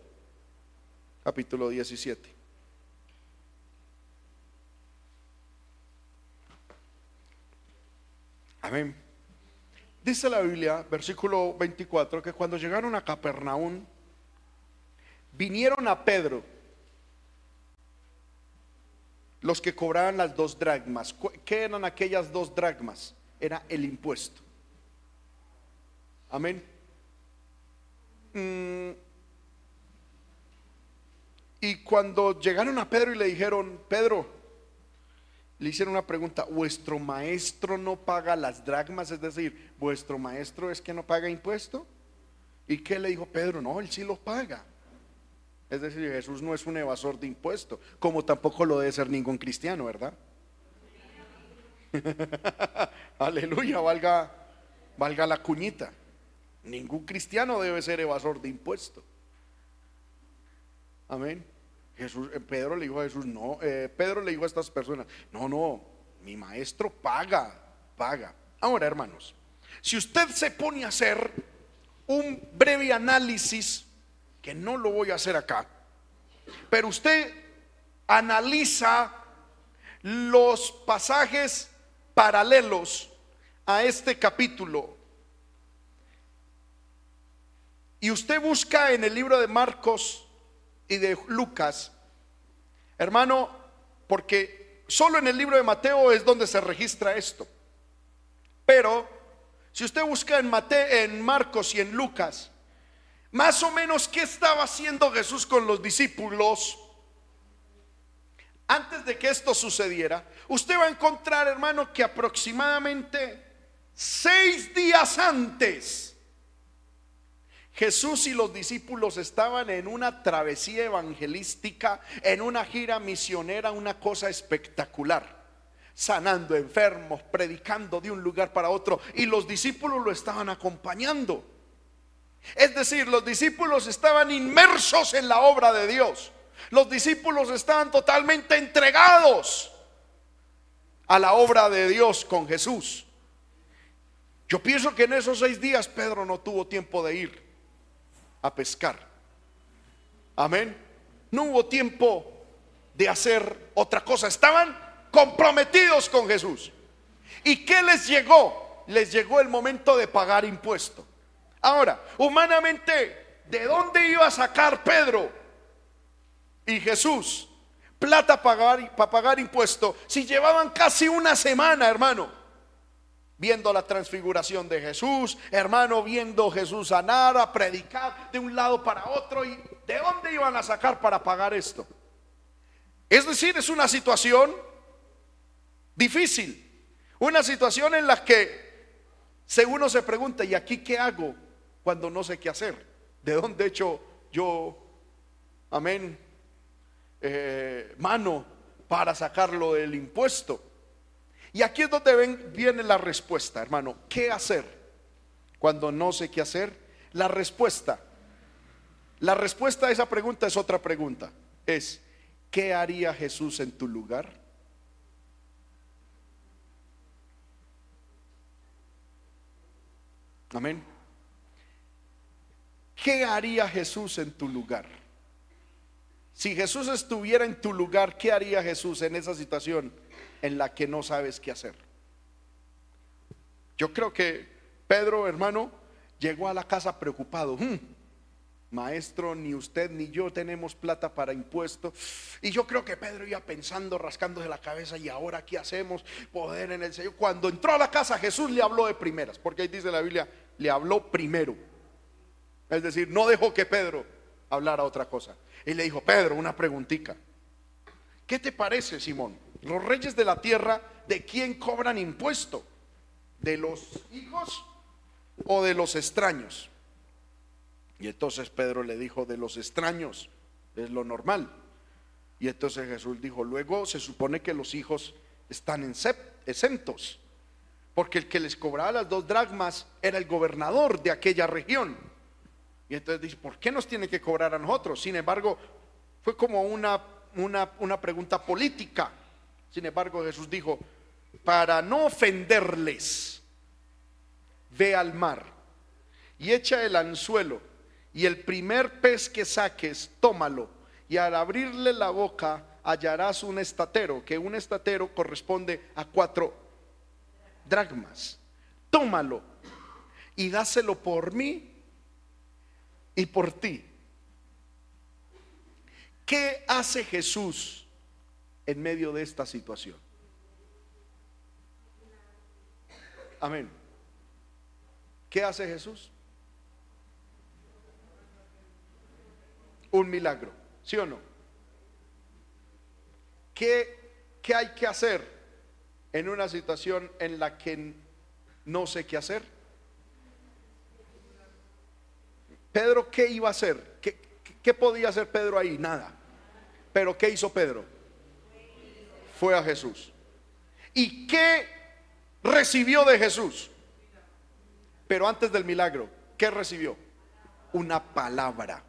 capítulo 17. Amén. Dice la Biblia, versículo 24, que cuando llegaron a Capernaum, vinieron a Pedro los que cobraban las 2 dracmas. ¿Qué eran aquellas 2 dracmas? Era el impuesto. Amén. Y cuando llegaron a Pedro y le dijeron, Pedro, le hicieron una pregunta: ¿vuestro maestro no paga las dracmas? Es decir, ¿vuestro maestro es que no paga impuesto? ¿Y qué le dijo Pedro? No, él sí lo paga. Es decir, Jesús no es un evasor de impuesto, como tampoco lo debe ser ningún cristiano, ¿verdad? Aleluya, valga la cuñita. Ningún cristiano debe ser evasor de impuesto. Amén. Pedro le dijo a Jesús, no, Pedro le dijo a estas personas, no, mi maestro paga. Ahora, hermanos, si usted se pone a hacer un breve análisis, que no lo voy a hacer acá, pero usted analiza los pasajes paralelos a este capítulo y usted busca en el libro de Marcos y de Lucas, hermano, porque solo en el libro de Mateo es donde se registra esto. Pero si usted busca en Marcos y en Lucas, más o menos qué estaba haciendo Jesús con los discípulos antes de que esto sucediera, usted va a encontrar, hermano, que aproximadamente 6 días antes, Jesús y los discípulos estaban en una travesía evangelística, en una gira misionera, una cosa espectacular, sanando enfermos, predicando de un lugar para otro, y los discípulos lo estaban acompañando. Es decir, los discípulos estaban inmersos en la obra de Dios. Los discípulos estaban totalmente entregados a la obra de Dios con Jesús. Yo pienso que en esos 6 días Pedro no tuvo tiempo de ir a pescar. Amén. No hubo tiempo de hacer otra cosa. Estaban comprometidos con Jesús. ¿Y qué les llegó? Les llegó el momento de pagar impuesto. Ahora, humanamente, ¿de dónde iba a sacar Pedro y Jesús plata para pagar impuesto si llevaban casi una semana, hermano, viendo la transfiguración de Jesús, hermano, viendo Jesús sanar, a predicar de un lado para otro? ¿Y de dónde iban a sacar para pagar esto? Es decir, es una situación difícil, una situación en la que uno se pregunta, ¿y aquí qué hago cuando no sé qué hacer? ¿De dónde echo yo, amén, mano para sacarlo del impuesto? Y aquí es donde viene la respuesta, hermano. ¿Qué hacer cuando no sé qué hacer? La respuesta a esa pregunta es otra pregunta. Es, ¿qué haría Jesús en tu lugar? Amén. ¿Qué haría Jesús en tu lugar? Si Jesús estuviera en tu lugar, ¿qué haría Jesús en esa situación en la que no sabes qué hacer? Yo creo que Pedro, hermano, llegó a la casa preocupado. Maestro, ni usted ni yo tenemos plata para impuesto. Y yo creo que Pedro iba pensando, rascándose la cabeza, ¿y ahora qué hacemos? Poder en el Señor. Cuando entró a la casa, Jesús le habló de primeras, porque ahí dice la Biblia, le habló primero. Es decir, no dejó que Pedro hablara otra cosa. Y le dijo, Pedro, una preguntita, ¿qué te parece, Simón? Los reyes de la tierra, ¿de quién cobran impuesto? ¿De los hijos o de los extraños? Y entonces Pedro le dijo, de los extraños, es lo normal. Y entonces Jesús dijo, luego se supone que los hijos están exentos. porque el que les cobraba las 2 dracmas era el gobernador de aquella región. Y entonces dice, ¿por qué nos tiene que cobrar a nosotros? Sin embargo, fue como una pregunta política. Sin embargo, Jesús dijo, para no ofenderles, ve al mar y echa el anzuelo, y el primer pez que saques, tómalo, y al abrirle la boca hallarás un estatero, que un estatero corresponde a 4 dracmas. Tómalo y dáselo por mí y por ti. ¿Qué hace Jesús en medio de esta situación? Amén. ¿Qué hace Jesús? Un milagro, ¿sí o no? ¿Qué hay que hacer en una situación en la que no sé qué hacer? Pedro, ¿qué iba a hacer? ¿Qué podía hacer Pedro ahí? Nada. Pero ¿qué hizo Pedro? Fue a Jesús. ¿Y qué recibió de Jesús? Pero antes del milagro, ¿qué recibió? Una palabra.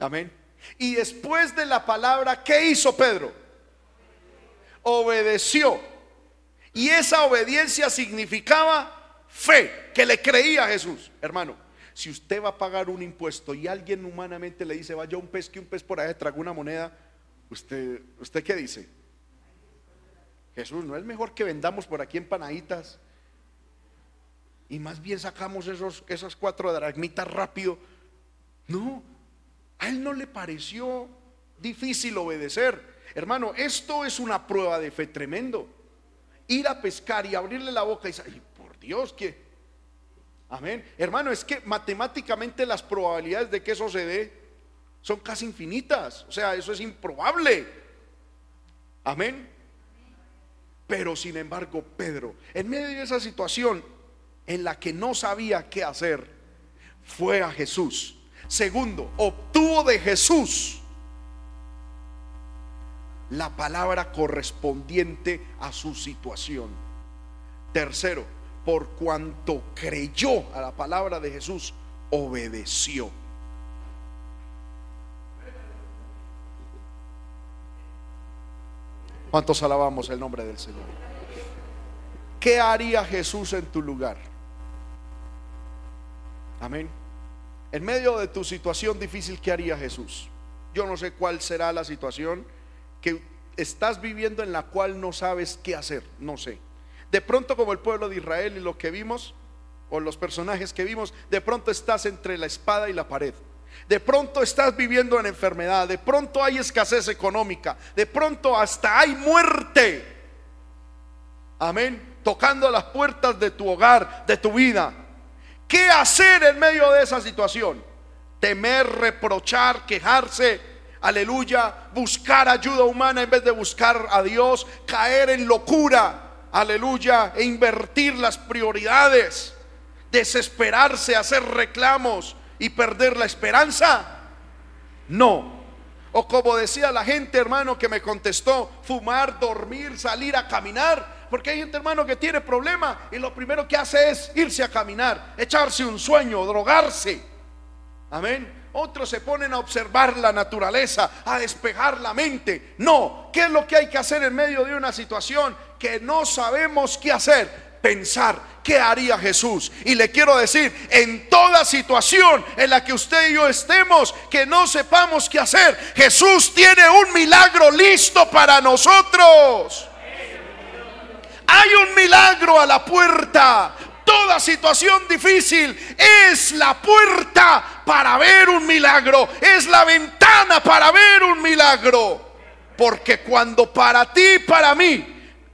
Amén. Y después de la palabra, ¿qué hizo Pedro? Obedeció. Y esa obediencia significaba fe, que le creía a Jesús. Hermano, si usted va a pagar un impuesto y alguien humanamente le dice, vaya un pez, que un pez por ahí tragó una moneda, ¿usted qué dice? Jesús, ¿no es mejor que vendamos por aquí empanaditas y más bien sacamos esas 4 dracmitas rápido? No, a él no le pareció difícil obedecer. Hermano, esto es una prueba de fe tremendo. Ir a pescar y abrirle la boca y decir, ay, por Dios, que... Amén. Hermano, es que matemáticamente las probabilidades de que eso se dé son casi infinitas. O sea, eso es improbable. Amén. Pero sin embargo, Pedro, en medio de esa situación en la que no sabía qué hacer, fue a Jesús. Segundo, obtuvo de Jesús la palabra correspondiente a su situación. Tercero, por cuanto creyó a la palabra de Jesús, obedeció. ¿Cuántos alabamos el nombre del Señor? ¿Qué haría Jesús en tu lugar? Amén. En medio de tu situación difícil, ¿qué haría Jesús? Yo no sé cuál será la situación que estás viviendo en la cual no sabes qué hacer, no sé. De pronto, como el pueblo de Israel y lo que vimos, o los personajes que vimos, de pronto estás entre la espada y la pared. De pronto estás viviendo en enfermedad, de pronto hay escasez económica, de pronto hasta hay muerte. Amén. Tocando las puertas de tu hogar, de tu vida. ¿Qué hacer en medio de esa situación? Temer, reprochar, quejarse, aleluya, buscar ayuda humana en vez de buscar a Dios, caer en locura, aleluya, e invertir las prioridades, desesperarse, hacer reclamos y perder la esperanza. No. O como decía la gente, hermano, que me contestó, fumar, dormir, salir a caminar. Porque hay gente, hermano, que tiene problemas y lo primero que hace es irse a caminar, echarse un sueño, drogarse. Amén. Otros se ponen a observar la naturaleza, a despejar la mente. No, ¿qué es lo que hay que hacer en medio de una situación que no sabemos qué hacer? Pensar, ¿qué haría Jesús? Y le quiero decir, en toda situación en la que usted y yo estemos, que no sepamos qué hacer, Jesús tiene un milagro listo para nosotros. Hay un milagro a la puerta. Toda situación difícil es la puerta para ver un milagro, es la ventana para ver un milagro. Porque cuando para ti y para mí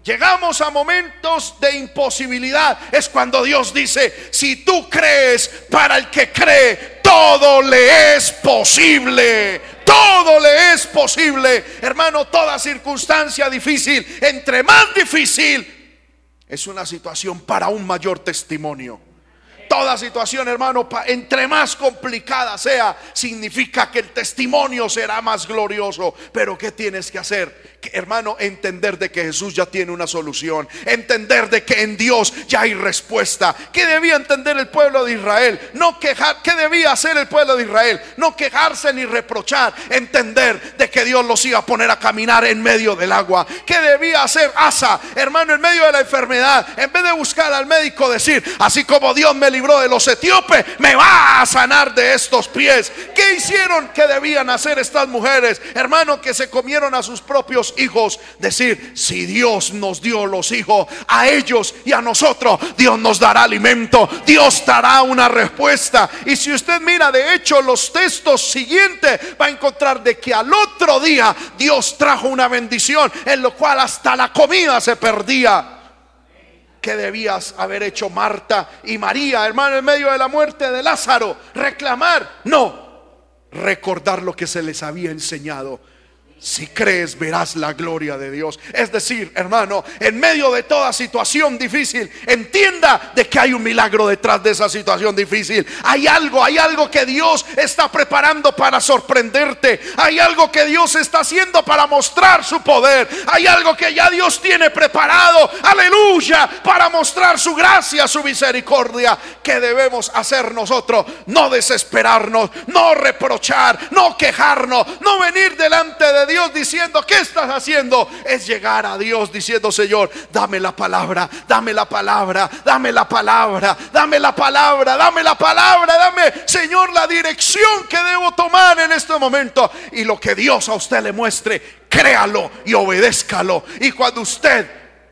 llegamos a momentos de imposibilidad, es cuando Dios dice, si tú crees, para el que cree, todo le es posible. Todo le es posible. Hermano, toda circunstancia difícil, entre más difícil, es una situación para un mayor testimonio. Toda situación, hermano, entre más complicada sea, significa que el testimonio será más glorioso. Pero ¿qué tienes que hacer? Hermano, entender de que Jesús ya tiene una solución, entender de que en Dios ya hay respuesta. ¿Qué debía entender el pueblo de Israel? No quejar. ¿Qué debía hacer el pueblo de Israel? No quejarse ni reprochar, entender de que Dios los iba a poner a caminar en medio del agua. ¿Qué debía hacer Asa, hermano, en medio de la enfermedad? En vez de buscar al médico, decir: así como Dios me libró de los etíopes, me va a sanar de estos pies. ¿Qué hicieron? ¿Qué debían hacer estas mujeres, hermano, que se comieron a sus propios hijos? Decir: si Dios nos dio los hijos, a ellos y a nosotros Dios nos dará alimento, Dios dará una respuesta. Y si usted mira, de hecho, los textos siguientes, va a encontrar de que al otro día Dios trajo una bendición, en lo cual hasta la comida se perdía. ¿Qué debías haber hecho Marta y María, hermano, en medio de la muerte de Lázaro? ¿Reclamar? No, recordar lo que se les había enseñado. Si crees, verás la gloria de Dios. Es decir, hermano, en medio de toda situación difícil, entienda de que hay un milagro detrás de esa situación difícil. Hay algo que Dios está preparando para sorprenderte. Hay algo que Dios está haciendo para mostrar su poder. Hay algo que ya Dios tiene preparado, aleluya, para mostrar su gracia, su misericordia. ¿Qué debemos hacer nosotros? No desesperarnos, no reprochar, no quejarnos, no venir delante de Dios diciendo: ¿qué estás haciendo? Es llegar a Dios diciendo: Señor, dame la palabra, dame la palabra, dame la palabra, dame la palabra, dame la palabra, dame, Señor, la dirección que debo tomar en este momento. Y lo que Dios a usted le muestre, créalo y obedézcalo. Y cuando usted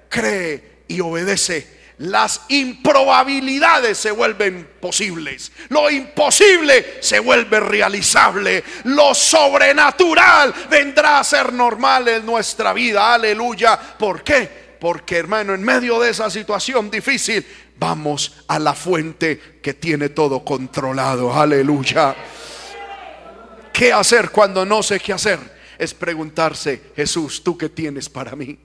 cree y obedece, las improbabilidades se vuelven posibles, lo imposible se vuelve realizable, lo sobrenatural vendrá a ser normal en nuestra vida, aleluya. ¿Por qué? Porque, hermano, en medio de esa situación difícil, vamos a la fuente que tiene todo controlado, aleluya. ¿Qué hacer cuando no sé qué hacer? Es preguntarse: Jesús, ¿tú qué tienes para mí?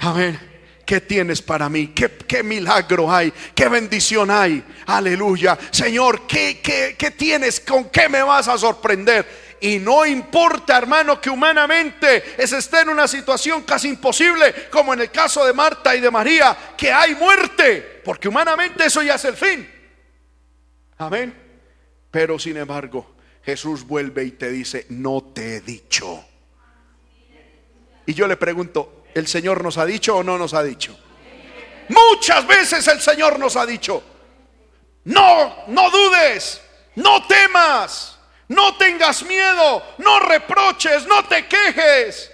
Amén. ¿Qué tienes para mí? ¿Qué milagro hay? ¿Qué bendición hay? Aleluya. Señor, ¿qué tienes? ¿Con qué me vas a sorprender? Y no importa, hermano, que humanamente es estar en una situación casi imposible, como en el caso de Marta y de María, que hay muerte, porque humanamente eso ya es el fin. Amén. Pero sin embargo, Jesús vuelve y te dice: no te he dicho. Y yo le pregunto: ¿el Señor nos ha dicho o no nos ha dicho? Muchas veces el Señor nos ha dicho: no dudes, no temas, no tengas miedo, no reproches, no te quejes.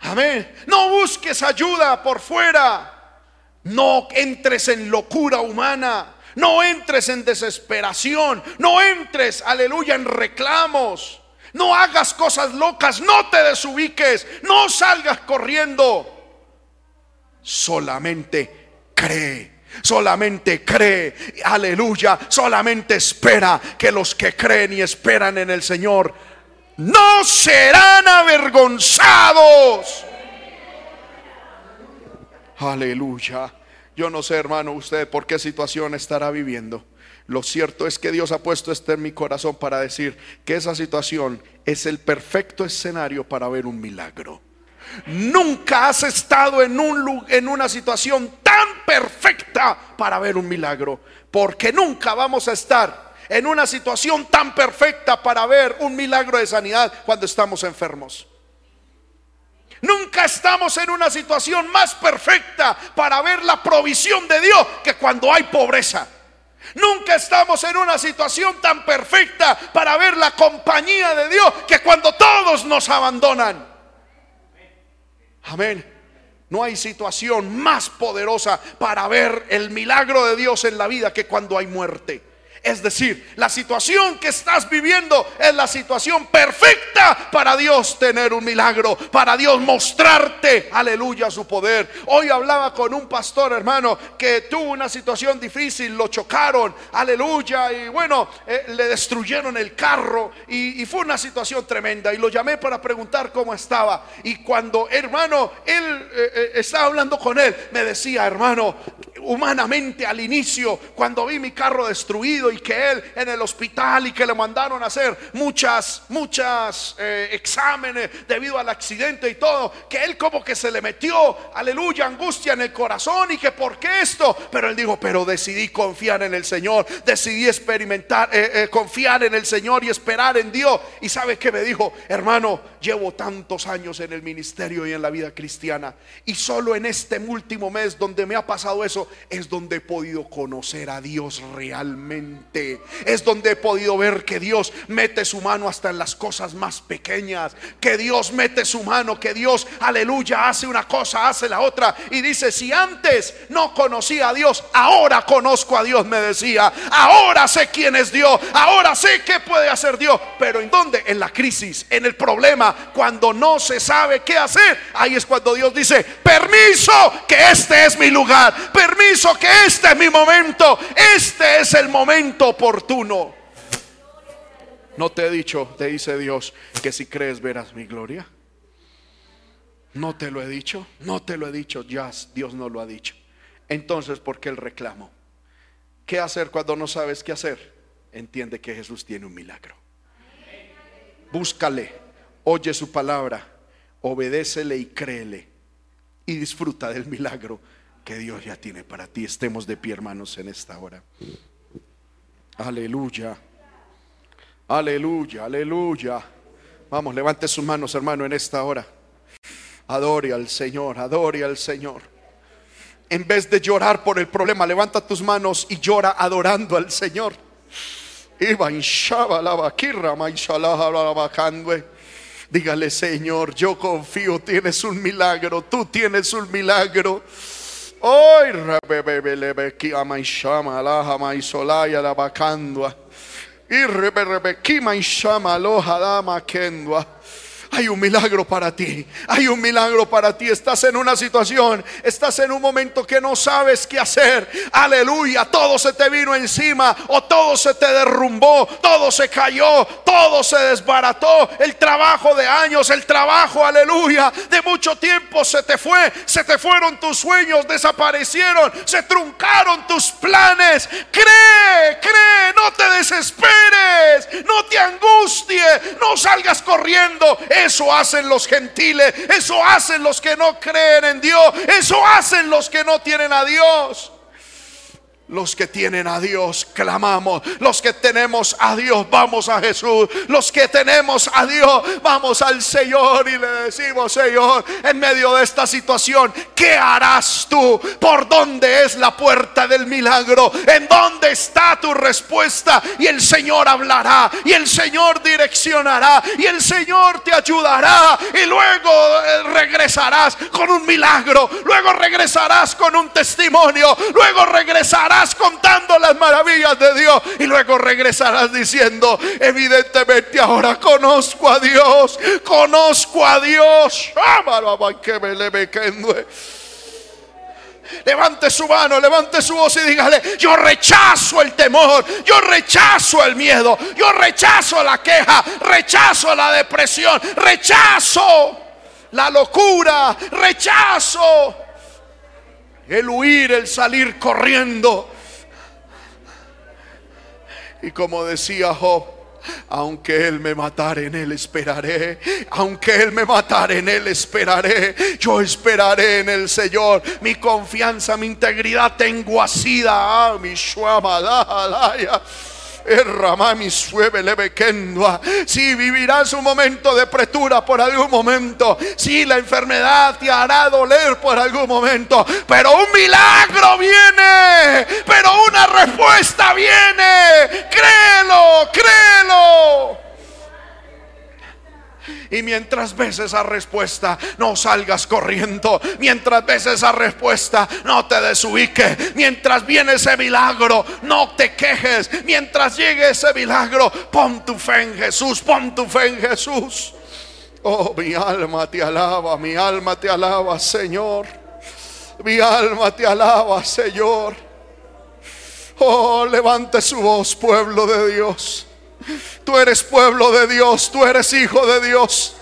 Amén. No busques ayuda por fuera, no entres en locura humana, no entres en desesperación, no entres, aleluya, en reclamos. No hagas cosas locas, no te desubiques, no salgas corriendo. Solamente cree. Solamente cree, aleluya. Solamente espera, que los que creen y esperan en el Señor no serán avergonzados. Aleluya. Yo no sé, hermano, usted por qué situación estará viviendo. Lo cierto es que Dios ha puesto esto en mi corazón para decir que esa situación es el perfecto escenario para ver un milagro. Nunca has estado en una situación tan perfecta para ver un milagro, porque nunca vamos a estar en una situación tan perfecta para ver un milagro de sanidad cuando estamos enfermos. Nunca estamos en una situación más perfecta para ver la provisión de Dios que cuando hay pobreza. Nunca estamos en una situación tan perfecta para ver la compañía de Dios que cuando todos nos abandonan. Amén. No hay situación más poderosa para ver el milagro de Dios en la vida que cuando hay muerte. Es decir, la situación que estás viviendo es la situación perfecta para Dios tener un milagro, para Dios mostrarte, aleluya, su poder. Hoy hablaba con un pastor, hermano, que tuvo una situación difícil, lo chocaron, aleluya, y bueno, le destruyeron el carro y fue una situación tremenda. Y lo llamé para preguntar cómo estaba. Y cuando, hermano, él estaba hablando con él, me decía: hermano, humanamente al inicio, cuando vi mi carro destruido y que él en el hospital y que le mandaron a hacer muchas exámenes debido al accidente y todo, que él como que se le metió, aleluya, angustia en el corazón y que ¿por qué esto? Pero él dijo, pero decidí confiar en el Señor, decidí experimentar, confiar en el Señor y esperar en Dios. Y ¿sabe qué me dijo? Hermano, llevo tantos años en el ministerio y en la vida cristiana, y solo en este último mes donde me ha pasado eso es donde he podido conocer a Dios realmente, es donde he podido ver que Dios mete su mano hasta en las cosas más pequeñas, que Dios mete su mano, que Dios, aleluya, hace una cosa, hace la otra. Y dice, si antes no conocía a Dios, ahora conozco a Dios, me decía, ahora sé quién es Dios, ahora sé qué puede hacer Dios. Pero ¿en dónde? En la crisis, en el problema, cuando no se sabe qué hacer, ahí es cuando Dios dice, permiso, que este es mi lugar, permiso, que este es mi momento, este es el momento oportuno. No te he dicho, te dice Dios, que si crees verás mi gloria. No te lo he dicho, no te lo he dicho. Ya Dios no lo ha dicho. Entonces, ¿por qué el reclamo? ¿Qué hacer cuando no sabes qué hacer? Entiende que Jesús tiene un milagro. Búscale, oye su palabra, obedécele y créele, y disfruta del milagro que Dios ya tiene para ti. Estemos de pie, hermanos, en esta hora. Aleluya, aleluya, aleluya. Vamos, levante sus manos, hermano, en esta hora. Adore al Señor, adore al Señor. En vez de llorar por el problema, levanta tus manos y llora adorando al Señor. Dígale, Señor, yo confío, tienes un milagro, tú tienes un milagro. Hoy, hay un milagro para ti, hay un milagro para ti. Estás en una situación, estás en un momento que no sabes qué hacer. Aleluya, todo se te vino encima, o todo se te derrumbó, todo se cayó, todo se desbarató. El trabajo de años, el trabajo, aleluya, de mucho tiempo se te fue, se te fueron tus sueños, desaparecieron, se truncaron tus planes. Cree, cree, no te desesperes, no te angusties, no salgas corriendo. Eso hacen los gentiles, eso hacen los que no creen en Dios, eso hacen los que no tienen a Dios. Los que tienen a Dios clamamos, los que tenemos a Dios vamos a Jesús, los que tenemos a Dios vamos al Señor y le decimos, Señor, en medio de esta situación, ¿qué harás tú? ¿Por dónde es la puerta del milagro? ¿En dónde está tu respuesta? Y el Señor hablará, y el Señor direccionará, y el Señor te ayudará, y luego regresarás con un milagro, luego regresarás con un testimonio, luego regresarás contando las maravillas de Dios, y luego regresarás diciendo, evidentemente ahora conozco a Dios, conozco a Dios. Levante su mano, levante su voz y dígale, yo rechazo el temor, yo rechazo el miedo, yo rechazo la queja, rechazo la depresión, rechazo la locura, rechazo el huir, el salir corriendo. Y como decía Job, aunque él me matare, en él esperaré. Aunque él me matare, en él esperaré. Yo esperaré en el Señor. Mi confianza, mi integridad tengo asida. Ah, mi shuamadalaya. Si vivirás un momento de apretura por algún momento, si la enfermedad te hará doler por algún momento, pero un milagro viene, pero una respuesta viene. Créelo, créelo. Y mientras ves esa respuesta, no salgas corriendo. Mientras ves esa respuesta, no te desubiques. Mientras viene ese milagro, no te quejes. Mientras llegue ese milagro, pon tu fe en Jesús, pon tu fe en Jesús. Oh, mi alma te alaba, Señor. Mi alma te alaba, Señor. Oh, levante su voz, pueblo de Dios. Tú eres pueblo de Dios, tú eres hijo de Dios.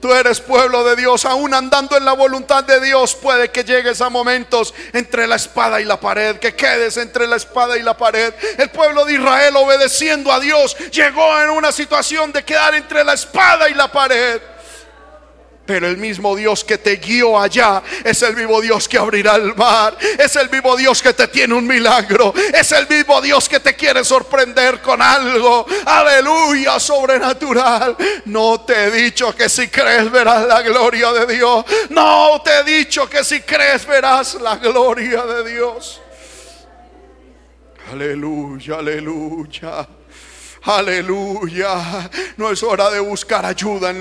Tú eres pueblo de Dios. Aún andando en la voluntad de Dios, puede que llegues a momentos entre la espada y la pared, que quedes entre la espada y la pared. El pueblo de Israel, obedeciendo a Dios, llegó en una situación de quedar entre la espada y la pared. Pero el mismo Dios que te guió allá es el mismo Dios que abrirá el mar, es el mismo Dios que te tiene un milagro, es el mismo Dios que te quiere sorprender con algo. Aleluya, sobrenatural. No te he dicho que si crees verás la gloria de Dios. No te he dicho que si crees verás la gloria de Dios. Aleluya, aleluya. Aleluya. No es hora de buscar ayuda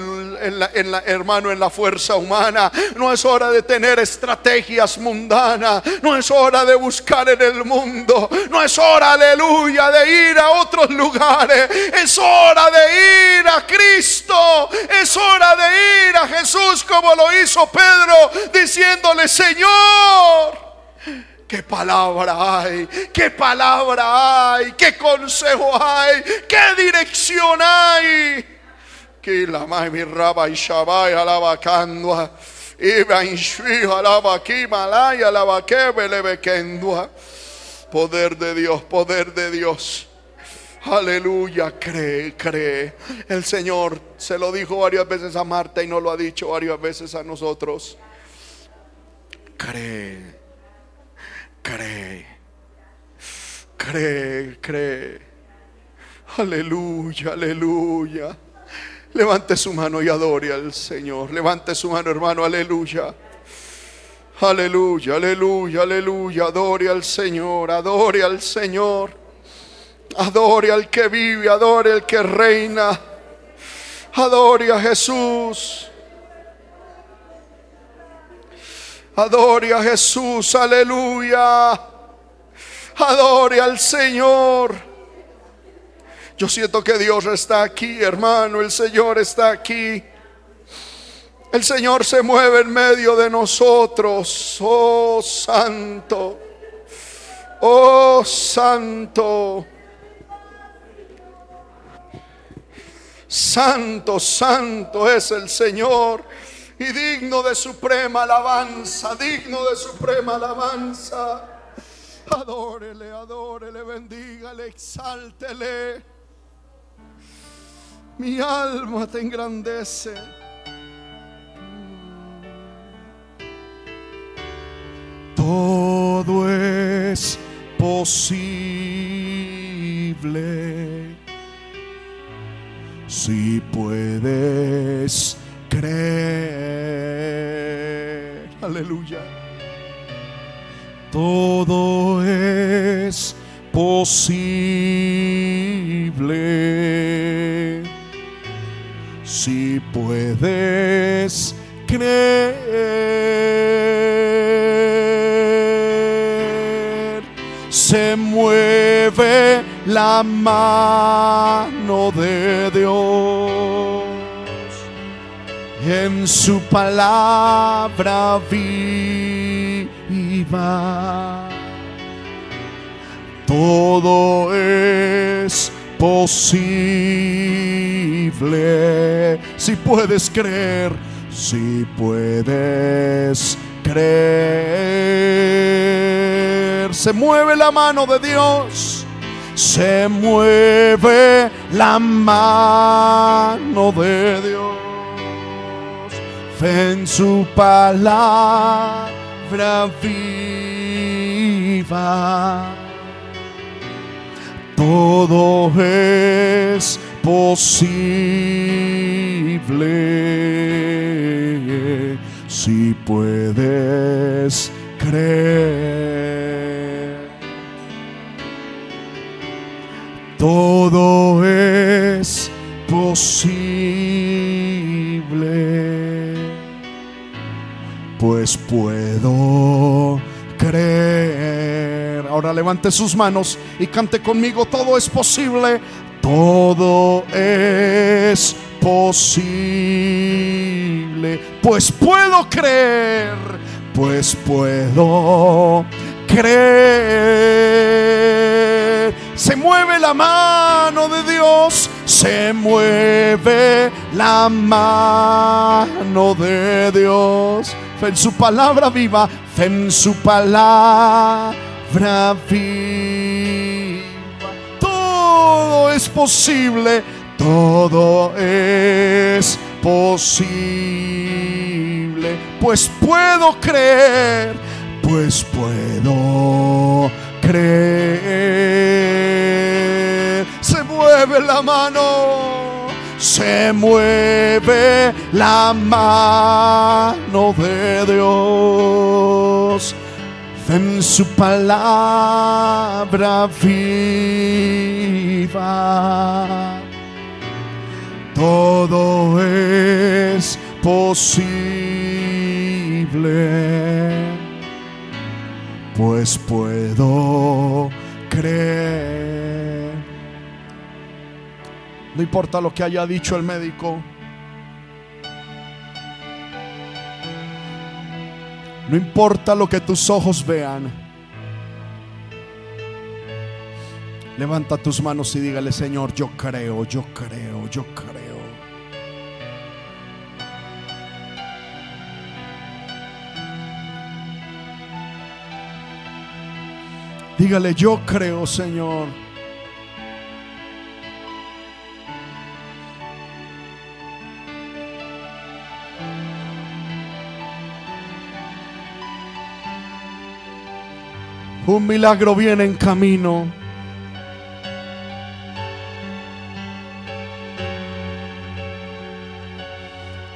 hermano, en la fuerza humana. No es hora de tener estrategias mundanas. No es hora de buscar en el mundo. No es hora, aleluya, de ir a otros lugares. Es hora de ir a Cristo. Es hora de ir a Jesús, como lo hizo Pedro, diciéndole: Señor, ¿qué palabra hay? ¿Qué palabra hay? ¿Qué consejo hay? ¿Qué dirección hay? Que la mi raba y shabai alabacandua y banshvi alabaki malaya alabaque belebekendua. Poder de Dios, poder de Dios. Aleluya, cree, cree. El Señor se lo dijo varias veces a Marta y nos lo ha dicho varias veces a nosotros. Cree. Cree, cree, cree. Aleluya, aleluya. Levante su mano y adore al Señor. Levante su mano, hermano, aleluya. Aleluya, aleluya, aleluya. Adore al Señor, adore al Señor. Adore al que vive, adore al que reina. Adore a Jesús. Adore a Jesús, aleluya. Adore al Señor. Yo siento que Dios está aquí, hermano. El Señor está aquí. El Señor se mueve en medio de nosotros. Oh santo, oh santo. Santo, santo es el Señor, y digno de suprema alabanza, digno de suprema alabanza. Adórele, adórele, bendígale, exáltele. Mi alma te engrandece. Todo es posible si puedes creer. Aleluya. Todo es posible si puedes creer. Se mueve la mano de Dios. En su palabra viva, todo es posible. Si puedes creer, si puedes creer. Se mueve la mano de Dios. Se mueve la mano de Dios. En su palabra viva, todo es posible si puedes creer. Todo es posible, pues puedo creer. Ahora levante sus manos y cante conmigo: todo es posible. Todo es posible, pues puedo creer, pues puedo creer. Se mueve la mano de Dios, se mueve la mano de Dios. Fe en su palabra viva, fe en su palabra viva. Todo es posible, todo es posible. Pues puedo creer, pues puedo creer. Se mueve la mano. Se mueve la mano de Dios. Fe en su palabra viva. Todo es posible, pues puedo creer. No importa lo que haya dicho el médico, no importa lo que tus ojos vean. Levanta tus manos y dígale: Señor, yo creo, yo creo, yo creo. Dígale: yo creo, Señor. Un milagro viene en camino.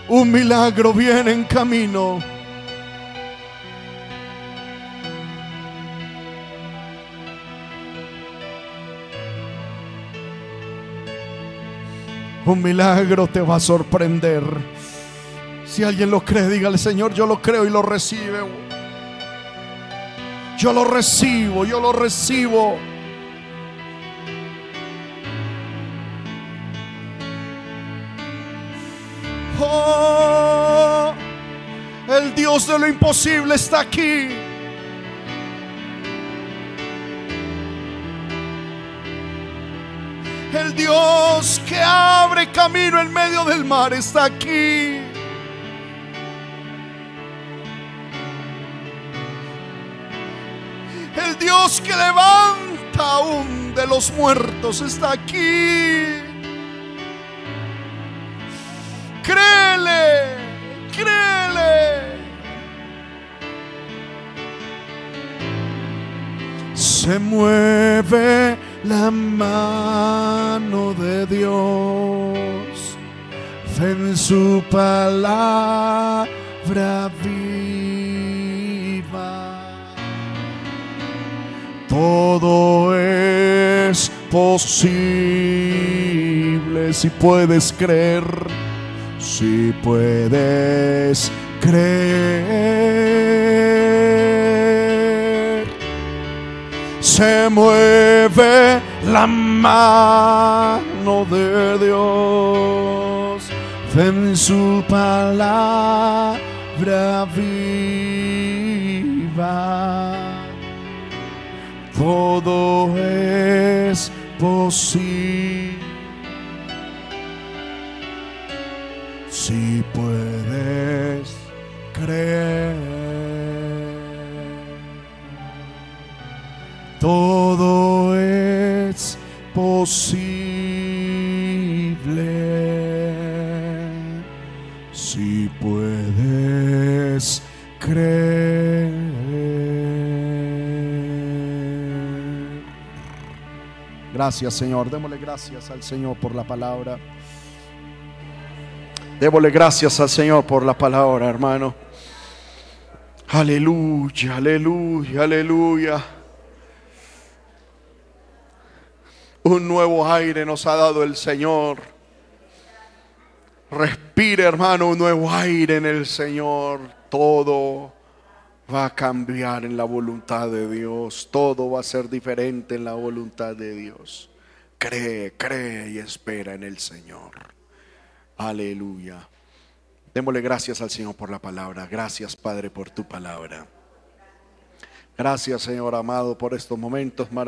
Un milagro viene en camino. Un milagro te va a sorprender. Si alguien lo cree, dígale: Señor, yo lo creo y lo recibe. Yo lo recibo, yo lo recibo. Oh, el Dios de lo imposible está aquí. El Dios que abre camino en medio del mar está aquí. El Dios que levanta aún de los muertos está aquí. Créele, créele. Se mueve la mano de Dios. Fe en su palabra viva. Todo es posible si puedes creer, si puedes creer. Se mueve la mano de Dios. Fe en su palabra viva. Todo es posible si puedes creer. Todo es posible si puedes creer. Gracias, Señor. Démosle gracias al Señor por la palabra. Démosle gracias al Señor por la palabra, hermano. Aleluya, aleluya, aleluya. Un nuevo aire nos ha dado el Señor. Respire, hermano, un nuevo aire en el Señor. Todo va a cambiar en la voluntad de Dios. Todo va a ser diferente en la voluntad de Dios. Cree, cree y espera en el Señor. Aleluya. Démosle gracias al Señor por la palabra. Gracias, Padre, por tu palabra. Gracias, Señor amado, por estos momentos maravillosos.